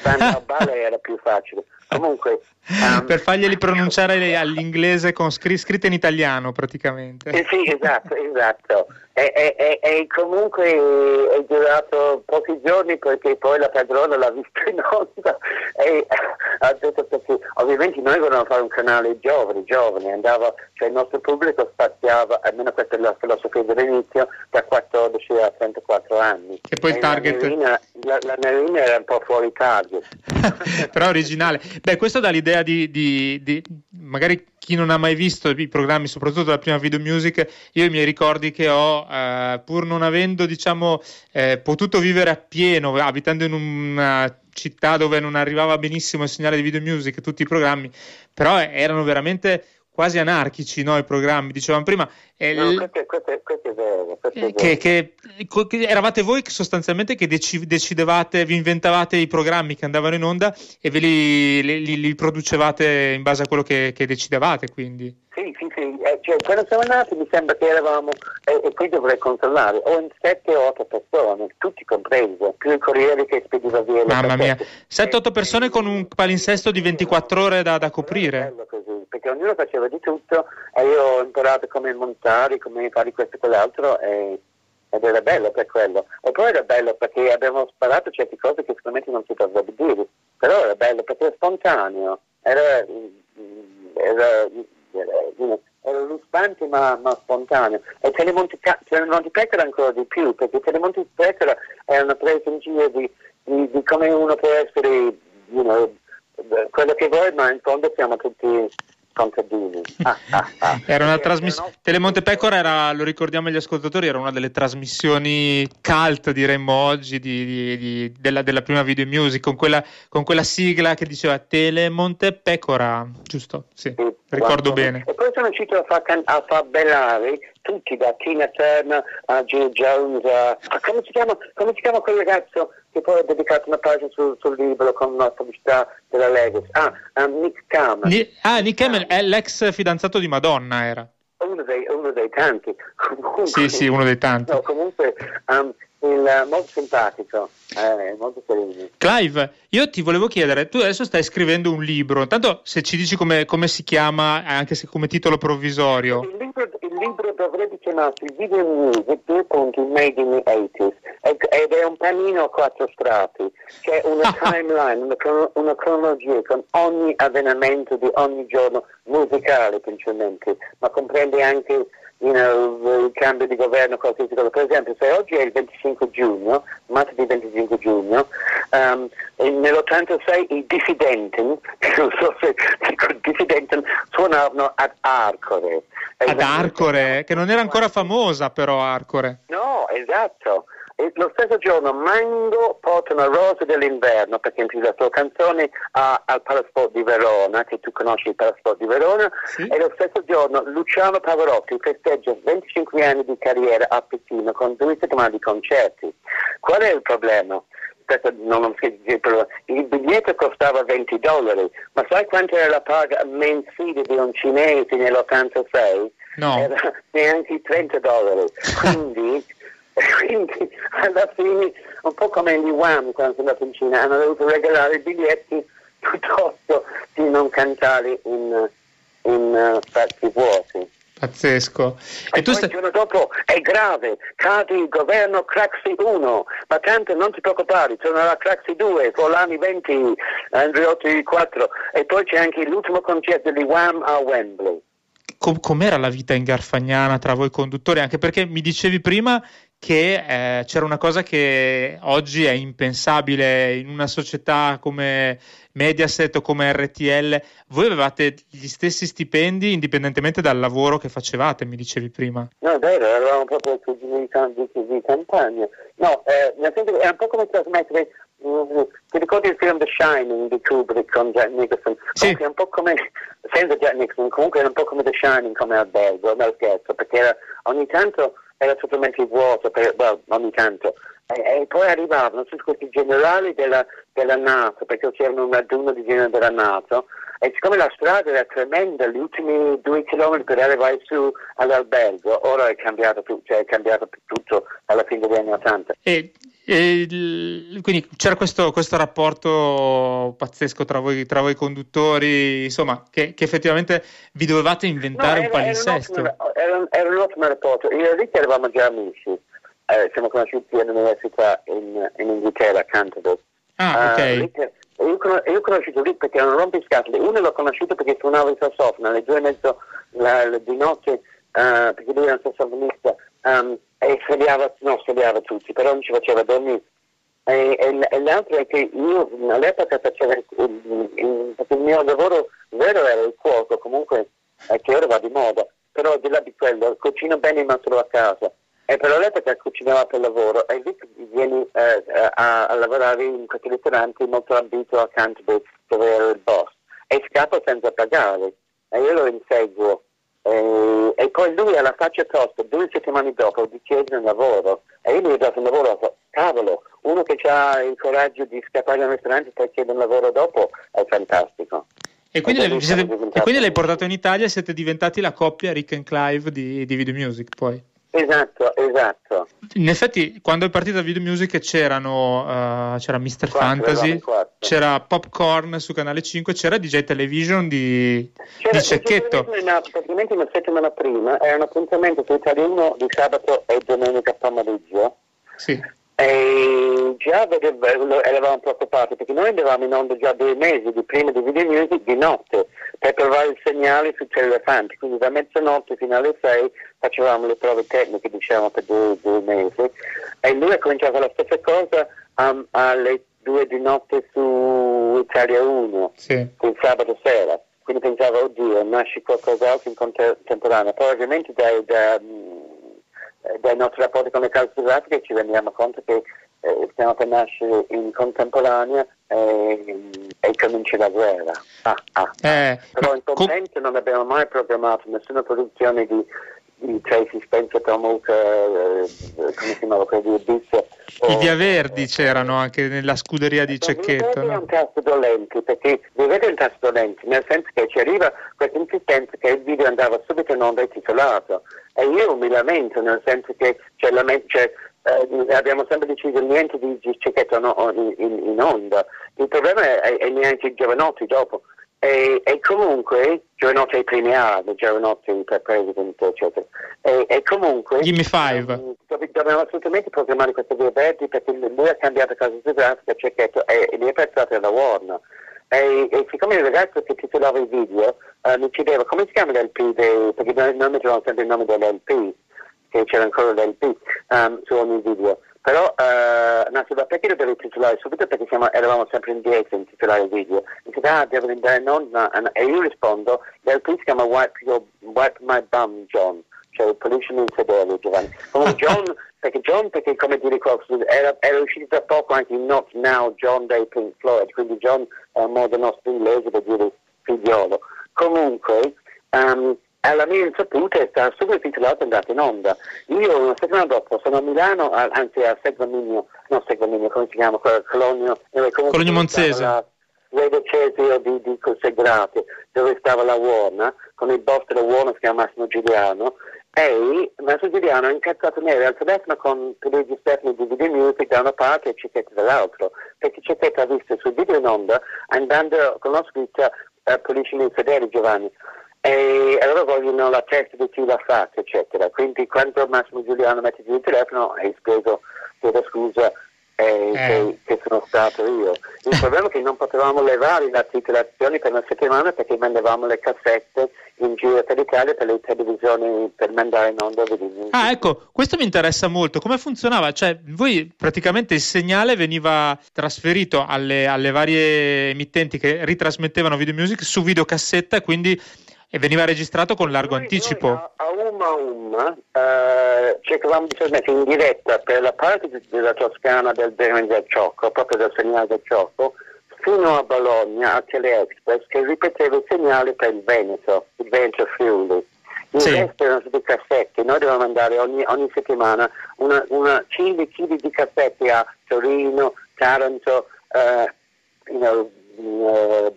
Sandra Ballet era più facile. Comunque Um, per farglieli pronunciare all'inglese con scr- scritte in italiano praticamente. Eh sì, esatto, esatto. E, e, e comunque è durato pochi giorni perché poi la padrona l'ha visto in onda e ha detto perché ovviamente noi volevamo fare un canale giovane, giovane, andava, cioè il nostro pubblico spaziava, almeno questa è la filosofia dell'inizio, da quattordici a trentaquattro anni. Che poi e il target... La nerina, la, la nerina era un po' fuori target. Però originale. Beh, questo dà l'idea di, di, di magari chi non ha mai visto i programmi, soprattutto la prima Video Music, io i miei ricordi che ho, eh, pur non avendo diciamo eh, potuto vivere appieno, abitando in una città dove non arrivava benissimo il segnale di Video Music, tutti i programmi, però eh, erano veramente quasi anarchici, no, i programmi, dicevamo prima. Eh, no, questo, questo, questo è vero. Questo è vero. Che, che, che eravate voi che sostanzialmente che deci, decidevate, vi inventavate i programmi che andavano in onda e ve li, li, li producevate in base a quello che, che decidevate, quindi. Sì, sì, sì. Eh, cioè, quando siamo nati mi sembra che eravamo, eh, e qui dovrei controllare, o in sette o otto persone, tutti compresi, più il corriere che spediva via. Mamma mia, sette otto persone con un palinsesto di ventiquattro ore da, da coprire. Perché ognuno faceva di tutto e io ho imparato come montare, come fare questo e quell'altro e, ed era bello per quello. E poi era bello perché abbiamo sparato certe cose che sicuramente non si poteva dire, però era bello perché era spontaneo, era, era, era, era ruspante ma, ma spontaneo. E Telemonte Pecora ancora di più, perché Telemonte Pecora era una presa in giro di, di, di come uno può essere, you know, quello che vuoi, ma in fondo siamo tutti... Ah, ah, ah. Era una trasmissione. Telemonte Pecora era, lo ricordiamo agli ascoltatori, era una delle trasmissioni cult, diremmo oggi, di, di, di, della, della prima Video Music, con quella, con quella sigla che diceva Telemonte Pecora, giusto? Sì, sì, ricordo bene. E poi sono riuscito a far, can- a far bellare tutti, da Tina Turner a Jill Jones a... a come si chiama, come si chiama quel ragazzo che poi ha dedicato una pagina sul, sul libro con una pubblicità della Legacy. Ah, um, Nick Kamen. Ni- ah, Nick Kamen è l'ex fidanzato di Madonna, era. Uno dei, uno dei tanti. Comunque, sì, sì, uno dei tanti. No, comunque, um, il, molto simpatico, eh, molto sereno. Clive, io ti volevo chiedere, tu adesso stai scrivendo un libro, intanto se ci dici come, come si chiama, anche se come titolo provvisorio. Il libro, il libro dovrebbe chiamarsi Video Music due punti Made in the ottanta. Ed è un panino a quattro strati, c'è una timeline, una, cron- una cronologia con ogni avvenimento di ogni giorno, musicale principalmente, ma comprende anche, you know, il cambio di governo, cose di cose. Per esempio, se oggi è il venticinque giugno, martedì venticinque giugno, um, nell'ottantasei i Dissidenten, non so se i Dissidenten suonavano ad Arcore. Ad Arcore, che non era ancora famosa però Arcore. No, esatto. E lo stesso giorno Mango porta una rosa dell'inverno, perché intitola la sua canzone a, al Palasport di Verona, che tu conosci il Palasport di Verona, sì. E lo stesso giorno Luciano Pavarotti festeggia venticinque anni di carriera a Pechino con due settimane di concerti. Qual è il problema? Non, il biglietto costava venti dollari, ma sai quanto era la paga mensile di un cinese nell'ottantasei? No. Era neanche trenta dollari, quindi... Quindi alla fine, un po' come gli Wham quando sono andato in Cina, hanno dovuto regalare i biglietti piuttosto di non cantare in, in uh, spazi vuoti. Pazzesco. E, e tu poi sta... il giorno dopo è grave, cade il governo Craxi uno, ma tanto non ti preoccupare, tornerà Craxi due, Polanyi venti, Andreotti quattro, e poi c'è anche l'ultimo concerto di Wham a Wembley. Com- com'era la vita in Garfagnana tra voi conduttori? Anche perché mi dicevi prima che eh, c'era una cosa che oggi è impensabile in una società come Mediaset o come R T L. Voi avevate gli stessi stipendi indipendentemente dal lavoro che facevate, mi dicevi prima. No, è vero, eravamo proprio di, di, di campagna. No, eh, nel senso è un po' come trasmettere... Uh, ti ricordi il film The Shining di Kubrick con Jack Nicholson? Sì. Comunque è un po' come... senza Jack Nicholson, comunque era un po' come The Shining come albergo, nel scherzo, perché era, ogni tanto... era totalmente vuoto, per, beh, ogni tanto. E, e poi arrivavano tutti questi generali della, della NATO, perché c'era un raduno di generali della NATO, e siccome la strada era tremenda, gli ultimi due chilometri per arrivare su all'albergo, ora è cambiato tutto, cioè è cambiato tutto alla fine degli anni ottanta. E, e quindi c'era questo, questo rapporto pazzesco tra voi, tra voi conduttori, insomma, che, che effettivamente vi dovevate inventare no, era, un palinsesto. Era un, ottimo, era, un, era un ottimo rapporto. Io e Rick eravamo già amici, eh, siamo conosciuti all'università in, in Inghilterra, a Canterbury. Ah, ok. Uh, Rick, Io, con- io ho conosciuto Rick perché era un rompiscatole. Uno l'ho conosciuto perché suonava il sassofono alle due e mezzo la, la, di notte, uh, perché lui era un sassofonista, um, e svegliava, no, svegliava tutti, però non ci faceva dormire. E, e, e l'altro è che io all'epoca facevo il, il, il, il mio lavoro vero era il cuoco, comunque eh, che ora va di moda, però di là di quello cucino bene ma solo a casa. E per all'epoca cucinava per lavoro e Rick viene eh, a, a lavorare in questi ristoranti molto ambito a Canterbury dove era il boss e scappa senza pagare e io lo inseguo e, e poi lui alla faccia tosta due settimane dopo di chiedere un lavoro e io gli ho dato un lavoro, cavolo, uno che ha il coraggio di scappare da un ristorante per chiedere un lavoro dopo è fantastico. E quindi, e, le, siete, e quindi l'hai portato in Italia e siete diventati la coppia Rick and Clive di, di Video Music poi. Esatto, esatto. In effetti, quando è partita Video Music c'erano uh, c'era mister quattro, Fantasy, quattro. C'era Popcorn su Canale cinque, c'era D J Television di, di Cecchetto. C'era praticamente una settimana prima, era un appuntamento su Italia uno di sabato e domenica pomeriggio. Sì. E già vedevo, eravamo preoccupati perché noi andavamo in onda già due mesi di prima di Video Music di notte per provare il segnale su Telelefante, quindi da mezzanotte fino alle sei facevamo le prove tecniche, diciamo, per due, due mesi e lui ha cominciato la stessa cosa um, alle due di notte su Italia uno, sì. Il sabato sera, quindi pensavo oddio nasce qualcos'altro in contemporanea, poi ovviamente dai da, dai nostri rapporti con le case grafiche ci rendiamo conto che eh, stiamo per nascere in contemporanea e, e comincia la guerra. Ah, ah, eh, però in commento com- non abbiamo mai programmato nessuna produzione di, di Tracy Spencer, Tomuc, eh, come si chiamava quello di Odizia. I Via Verdi c'erano anche nella scuderia di Cecchetto. È un tasto dolente, perché vedete un tasto dolente, nel senso che ci arriva questa insistenza che il video andava subito in onda titolato. E io mi lamento, nel senso che cioè, lamento, cioè, eh, abbiamo sempre deciso niente di Cecchetto no, in, in, in onda. Il problema è, è neanche i giovanotti dopo. E, e comunque, giovanotti ai primi anni, giovanotti per president, eccetera. E, e comunque, Gimme Five. Dove, dobbiamo assolutamente programmare queste due verdi perché lui ha cambiato casa geografica, Cecchetto, e, e li è passati alla Warner. E, e siccome il ragazzo che titolava il video eh, mi chiedeva come si chiama l'L P dei, perché noi, noi mettevamo sempre il nome dell'L P che c'era ancora l'L P um, su ogni video però eh, nasceva perché lo dovevo titolare subito perché siamo, eravamo sempre in dietro in titolare il video mi dice ah devo andare non no, no. E io rispondo l'L P si chiama Wipe, Your, Wipe My Bum John, cioè il pollice non sedere Giovanni come John perché John perché come dire qua era, era uscito da poco anche in Not Now John dei Pink Floyd, quindi John è un modo nostro inglese per dire figliolo comunque um, alla mia insaputa è stato subito titolato e andato in onda. Io una settimana dopo sono a Milano a, anzi a Segvamigno non Segvamigno come si chiama Colonio Colonio Monzese Radio Cesio di, di Consegrate dove stava la Warner con il boss della Warner si chiama Massimo Giuliano e Massimo Giuliano ha incazzato nero al telefono con degli esterni di Video Music da una parte e Cecchetto dall'altro perché Cecchetto ha visto sul video in onda andando con la scritta uh, Pollici Infedeli Giovanni e allora vogliono la testa di chi l'ha fatto eccetera quindi quando Massimo Giuliano mette giù il telefono e spiego chiedo scusa eh, eh. Che, che sono stato io il problema è che non potevamo levare le titolazioni per una settimana perché mandavamo le cassette in giro per l'Italia per le televisioni per mandare in onda video. Ah ecco, questo mi interessa molto, come funzionava? Cioè voi praticamente il segnale veniva trasferito alle, alle varie emittenti che ritrasmettevano Video Music su videocassetta quindi e veniva registrato con largo noi, anticipo. Noi a, a Umma Umma eh, cercavamo di trasmettere in diretta per la parte della Toscana del Bene del Ciocco, proprio del segnale del Ciocco, fino a Bologna, a Teleexpress, che ripeteva il segnale per il Veneto, il Veneto Friuli. Il sì. Resto erano tutti cassetti, noi dovevamo andare ogni, ogni settimana una, una chili chili di cassetti a Torino, Taranto, eh, you know, eh,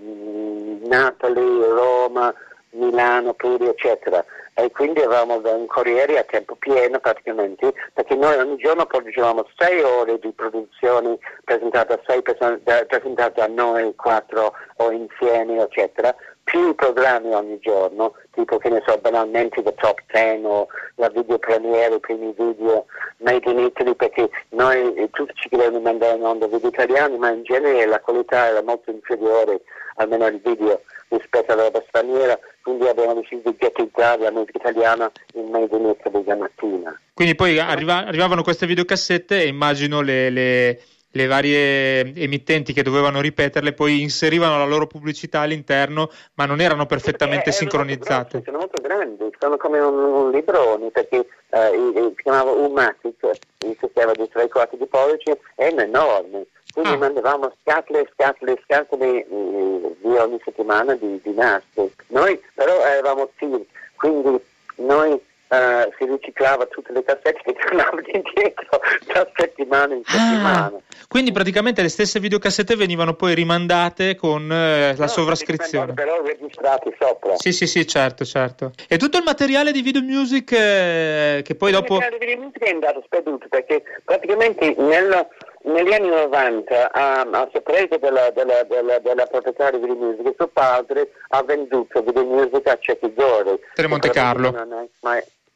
Napoli, Roma, Milano, Puglia, eccetera. E quindi eravamo un corriere a tempo pieno praticamente, perché noi ogni giorno producevamo sei ore di produzioni presentate a, sei persone, da, presentate a noi, quattro o insieme, eccetera, più programmi ogni giorno, tipo che ne so, banalmente The Top Ten o la video premiere, i primi video made in Italy, perché noi tutti ci volevano mandare in onda video italiani, ma in genere la qualità era molto inferiore, almeno il video, rispetto alla roba straniera, quindi abbiamo deciso di ghettizzare la musica italiana in mezz'oretta della mattina. Quindi poi arriva, arrivavano queste videocassette e immagino le, le, le varie emittenti che dovevano ripeterle poi inserivano la loro pubblicità all'interno, ma non erano perfettamente sì, sincronizzate. Sono molto grandi, sono come un, un librone, perché eh, si chiamava U-Matic, il sistema di tre quarti di pollice, è enorme. Quindi ah. mandavamo scatole, scatole, scatole eh, di ogni settimana di, di nastri. Noi però eravamo team, quindi noi eh, si riciclava tutte le cassette che tornavamo indietro da settimana in settimana. Ah. Quindi praticamente le stesse videocassette venivano poi rimandate con eh, la no, sovrascrizione. Però registrate sopra. Sì, sì, sì, certo, certo. E tutto il materiale di Video Music eh, che poi il dopo... Il materiale di Video Music è andato sperduto perché praticamente nella... negli anni novanta, a, a sorpresa della, della, della, della proprietaria di Video Music, suo padre ha venduto Video Music a Cecchi Gori. Telemonte Carlo.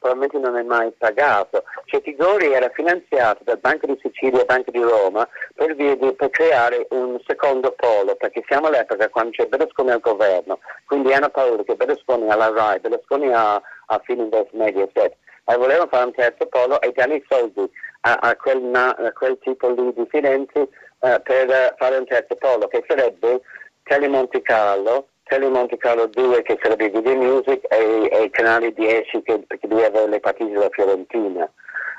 Probabilmente non è mai pagato. Cecchi Gori era finanziato dal Banca di Sicilia e Banca di Roma per, di, per creare un secondo polo, perché siamo all'epoca quando c'è Berlusconi al governo, quindi hanno paura che Berlusconi alla RAI, Berlusconi a, a Fininvest Mediaset, e volevano fare un terzo polo e dare i soldi A, a, quel na, a quel tipo lì di Firenze uh, per uh, fare un terzo polo che sarebbe Telemonte Carlo, Telemonte Carlo due che sarebbe Video Music e, e Canale dieci che, che aveva le partite della Fiorentina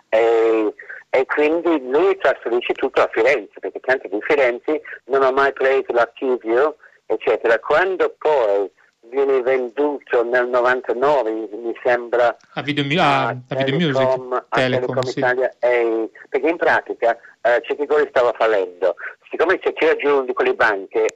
e, e quindi lui trasferisce tutto a Firenze perché tanto di Firenze non ha mai preso l'archivio eccetera. Quando poi viene venduto nel novantanove mi sembra a Video, a, a Video Telecom, Music a Telecom, Telecom Italia sì. E, perché in pratica eh, Cecchi Gori stava fallendo, siccome se c'era giù di quelle banche eh,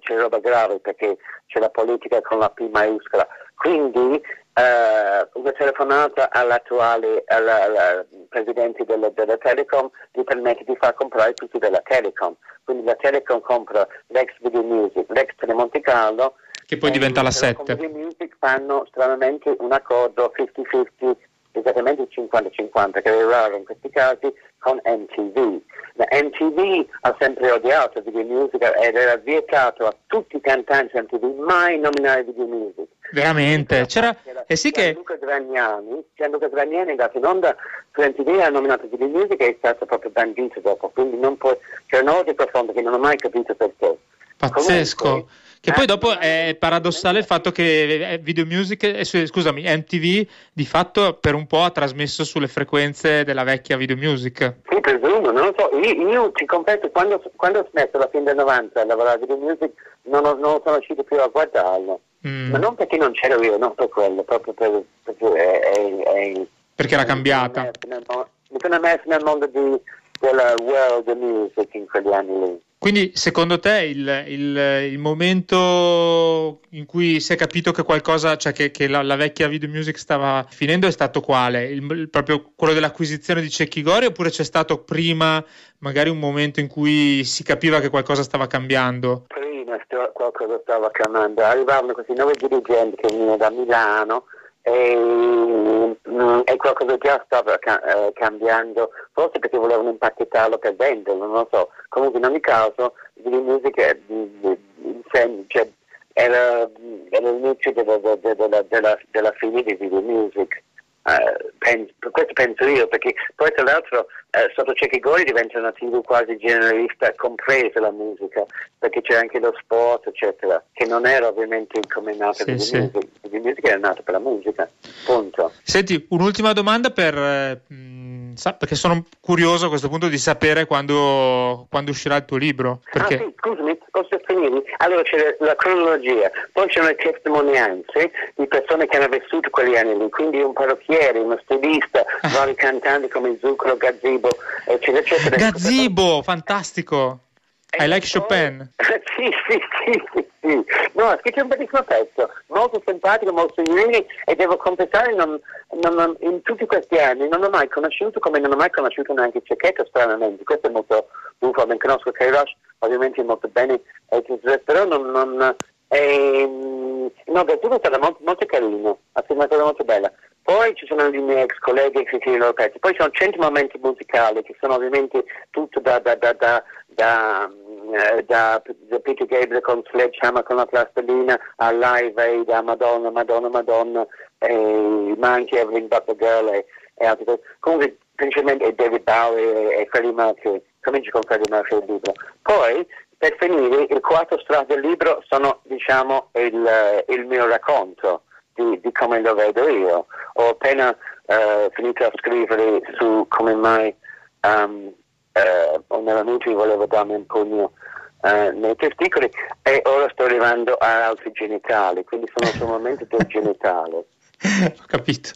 c'era roba grave perché c'è la politica con la P maiuscola, quindi eh, una telefonata all'attuale alla, alla presidente della, della Telecom gli permette di far comprare tutti della Telecom, quindi la Telecom compra l'ex Video Music, l'ex Telemonte Carlo che poi diventa la sette. Video Music fanno stranamente un accordo cinquanta cinquanta, esattamente cinquanta cinquanta, che è raro in questi casi, con M T V. La M T V ha sempre odiato Video Music ed era vietato a tutti i cantanti M T V mai nominare Video Music. Veramente? C'era, c'era, eh sì c'era che... Luca Dragnani, Gianluca Dragnani è andato in onda su M T V, ha nominato Video Music e è stato proprio bandito dopo, quindi non può... c'è un odio profondo che non ho mai capito perché. Pazzesco. Comunque, che poi dopo è paradossale il fatto che Video Music, scusami, M T V di fatto per un po' ha trasmesso sulle frequenze della vecchia Video Music. Sì, presumo, non lo so, io, io ti confesso, quando, quando ho smesso alla fine del novanta a lavorare a Video Music non, ho, non sono riuscito più a guardarlo, mm. ma non perché non c'ero io, non per quello, proprio per, perché, è, è, è, perché era cambiata. Mi sono messo nel mondo di, della world music in quegli anni lì. Quindi secondo te il, il, il momento in cui si è capito che qualcosa, cioè che, che la, la vecchia Video Music stava finendo è stato quale? Il, il, proprio quello dell'acquisizione di Cecchi Gori oppure c'è stato prima magari un momento in cui si capiva che qualcosa stava cambiando? Prima sto, qualcosa stava cambiando, arrivavano questi nuovi dirigenti che venivano da Milano e, e qualcosa già stava eh, cambiando, forse perché volevano impacchettarlo per venderlo, non lo so. Comunque in ogni caso Video Music è, cioè, era, era l'inizio della, della, della, della fine di Video Music, uh, penso, questo penso io, perché poi tra l'altro eh, sotto Cecchi Gori diventa una tivù quasi generalista, compresa la musica, perché c'è anche lo sport eccetera, che non era ovviamente come è nato sì, Video sì. Music. Video Music era nato per la musica, punto. Senti, un'ultima domanda per... Eh, perché sono curioso a questo punto di sapere quando, quando uscirà il tuo libro. Perché... Ah sì, scusami, posso finire? Allora c'è la cronologia, poi c'è le testimonianze di persone che hanno vissuto quegli anni lì, quindi un parrucchiere, uno stilista, ah. vari cantanti come Zucchero, Gazzibo, eccetera, eccetera. Gazzibo, fantastico! I like Chopin. Sì, sì, sì, sì, sì. No, ha scritto un bellissimo pezzo, molto simpatico, molto simile, e devo confessare, non, non, in tutti questi anni non ho mai conosciuto, come non ho mai conosciuto neanche Cecchetto, stranamente. Questo è molto buffo, non conosco Kairosh, ovviamente molto bene, però non... non ehm, no, del tutto è stato molto, molto carino, ha fatto una cosa molto bella. Poi ci sono i miei ex colleghi che scrivono i loro pezzi, poi ci sono cento momenti musicali che sono ovviamente tutto da, da, da, da, da, da, da, da Peter Gabriel con Sledgehammer con la plastellina a Live Aid, a Madonna, Madonna, Madonna, e, ma anche Everything But the Girl e, e altre cose. Comunque principalmente David Bowie e Freddie Mercury, cominci con Freddie Mercury il libro. Poi per finire il quarto strato del libro sono diciamo il, il mio racconto. Di, di come lo vedo io. Ho appena uh, finito a scrivere su come mai um, uh, un amico voleva darmi un pugno uh, nei testicoli e ora sto arrivando a altri genitali, quindi sono sul momento del genitale. Ho capito.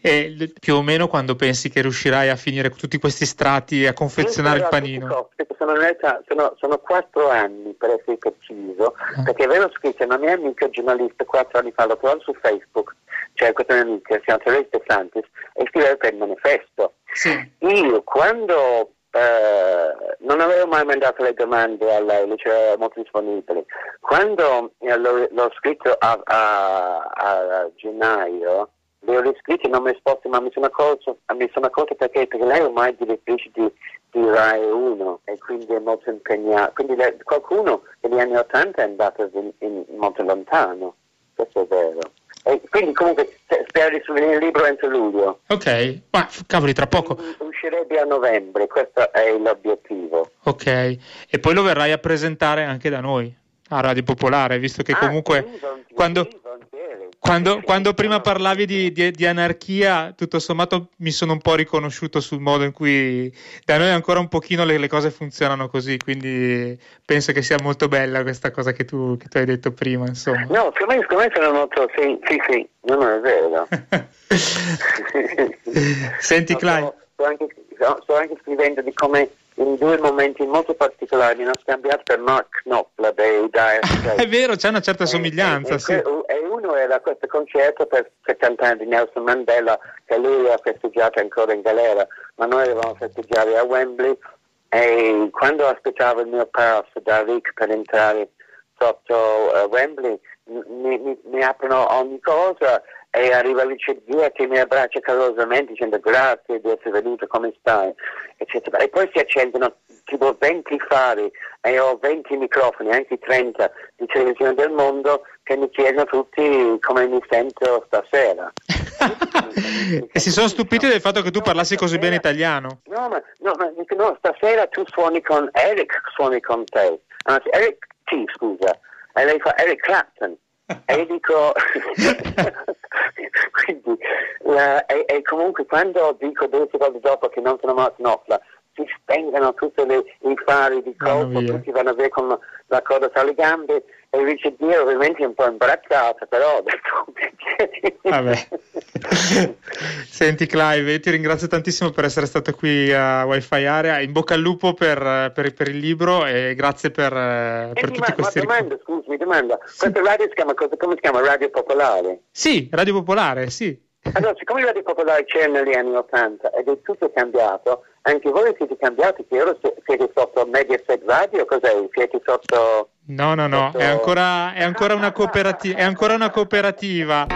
E più o meno quando pensi che riuscirai a finire tutti questi strati e a confezionare il panino? Sono, in realtà, sono, sono quattro anni per essere preciso, ah. perché avevo scritto a una mia amica giornalista quattro anni fa, l'ho trovato su Facebook, cioè questa mia amica si chiama Teresa De Santis e scriveva per il manifesto. Sì. Io quando eh, non avevo mai mandato le domande a lei, le c'era molto disponibile, quando eh, l'ho, l'ho scritto a, a, a gennaio. Le ho riscritte, non mi ho risposto, ma mi sono accorto, mi sono accorto perché, perché lei ormai è direttrice di, di Rai uno e quindi è molto impegnata. Quindi lei, qualcuno negli anni ottanta è andato in, in, molto lontano, questo è vero. E quindi comunque spero di scrivere il libro entro luglio. Ok, ma cavoli, tra poco. Uscirebbe a novembre, questo è l'obiettivo. Ok, e poi lo verrai a presentare anche da noi, a Radio Popolare, visto che ah, comunque sì, volentieri, quando... volentieri. Quando, quando prima parlavi di, di, di anarchia, tutto sommato mi sono un po' riconosciuto sul modo in cui da noi ancora un pochino le, le cose funzionano così, quindi penso che sia molto bella questa cosa che tu, che tu hai detto prima, insomma. No, per me, per me sono molto... sì, sì, sì, non è vero. Senti, no, Clive... Sto anche, sto anche scrivendo di come in due momenti molto particolari mi hanno scambiato per Mark Knopfler dei Dire Straits. È vero, c'è una certa somiglianza, e, e, sì. E, e uno era questo concerto per settanta anni di Nelson Mandela, che lui ha festeggiato ancora in galera, ma noi dovevamo festeggiare a Wembley, e quando aspettavo il mio pass da Rick per entrare sotto uh, Wembley, mi, mi, mi aprono ogni cosa e arriva l'Icebia che mi abbraccia calorosamente dicendo grazie di essere venuto, come stai, eccetera. E poi si accendono tipo venti fari e ho venti microfoni, anche trenta di televisione del mondo che mi chiedono tutti come mi sento stasera. E si sono stupiti del fatto che tu no, parlassi stasera, così bene italiano. No, ma no, ma no, stasera tu suoni con Eric, suoni con te. Anzi, Eric T, scusa. E lei fa Eric Clapton. E io dico quindi la, e, e comunque quando dico due secondi dopo che non sono Mark Knopfler si spengono tutti i fari di colpo, oh, tutti vanno via con la coda tra le gambe e dice Dio ovviamente è un po' imbarazzato però vabbè. Senti Clive, io ti ringrazio tantissimo per essere stato qui a Wi-Fi Area, in bocca al lupo per, per, per il libro e grazie per, per e tutti ma, questi ma domanda, ric- scusami, domanda. Sì. Questa radio si chiama, cosa, come si chiama? Radio Popolare? Sì, Radio Popolare, sì. Allora, siccome Radio Popolare c'era negli anni ottanta ed è tutto cambiato, anche voi siete cambiati, che ora siete sotto Mediaset Radio, cos'è? Siete sotto... No, no, no, sotto... è, ancora, è, ancora una cooperati- è ancora una cooperativa.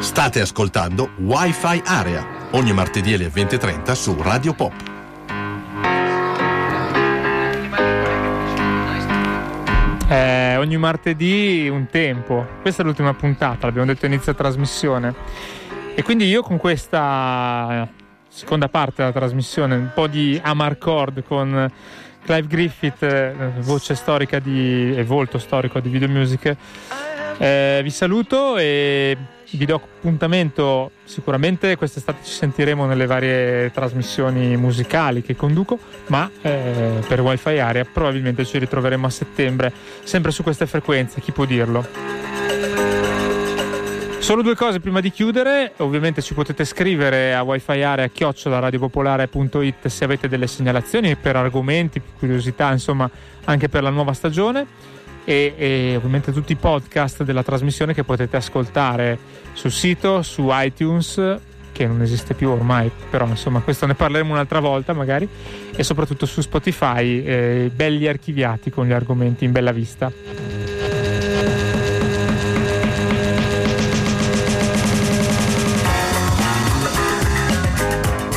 State ascoltando Wi-Fi Area, ogni martedì alle venti e trenta su Radio Pop. Eh, ogni martedì un tempo, questa è l'ultima puntata, l'abbiamo detto inizio trasmissione e quindi io con questa seconda parte della trasmissione un po' di Amarcord con Clive Griffith, voce storica di, e volto storico di Video Music, eh, vi saluto e vi do appuntamento. Sicuramente quest'estate ci sentiremo nelle varie trasmissioni musicali che conduco, ma eh, per Wi-Fi Area probabilmente ci ritroveremo a settembre, sempre su queste frequenze, chi può dirlo. Solo due cose prima di chiudere: ovviamente ci potete scrivere a wifiarea chiocciola radiopopolare punto it se avete delle segnalazioni per argomenti, curiosità, insomma, anche per la nuova stagione. E, e ovviamente tutti i podcast della trasmissione che potete ascoltare sul sito, su iTunes, che non esiste più ormai, però insomma questo ne parleremo un'altra volta magari, e soprattutto su Spotify, eh, belli archiviati con gli argomenti in bella vista.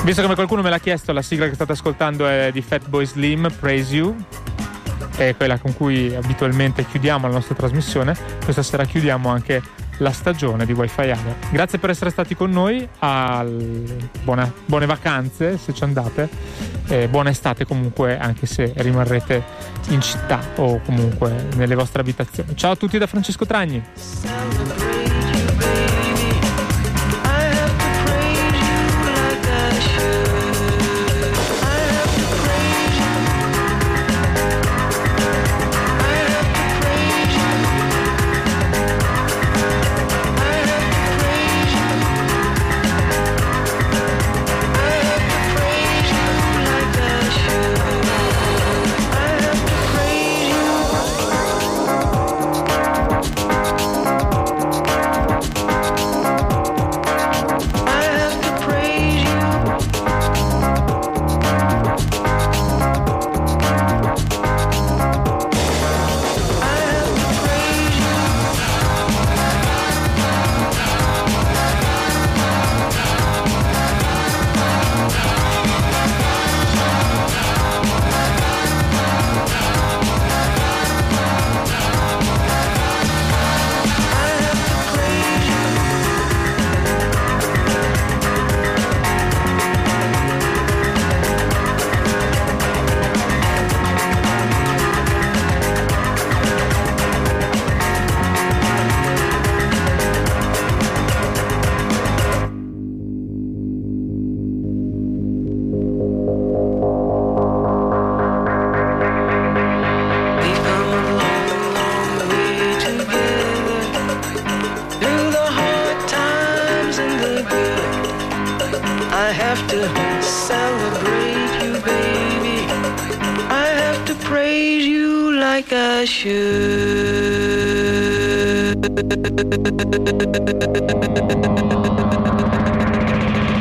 Visto che qualcuno me l'ha chiesto, la sigla che state ascoltando è di Fatboy Slim, Praise You, è quella con cui abitualmente chiudiamo la nostra trasmissione. Questa sera chiudiamo anche la stagione di Wi-Fi Area. Grazie per essere stati con noi, al... buona... buone vacanze se ci andate, eh, buona estate comunque anche se rimarrete in città o comunque nelle vostre abitazioni. Ciao a tutti da Francesco Tragni. Should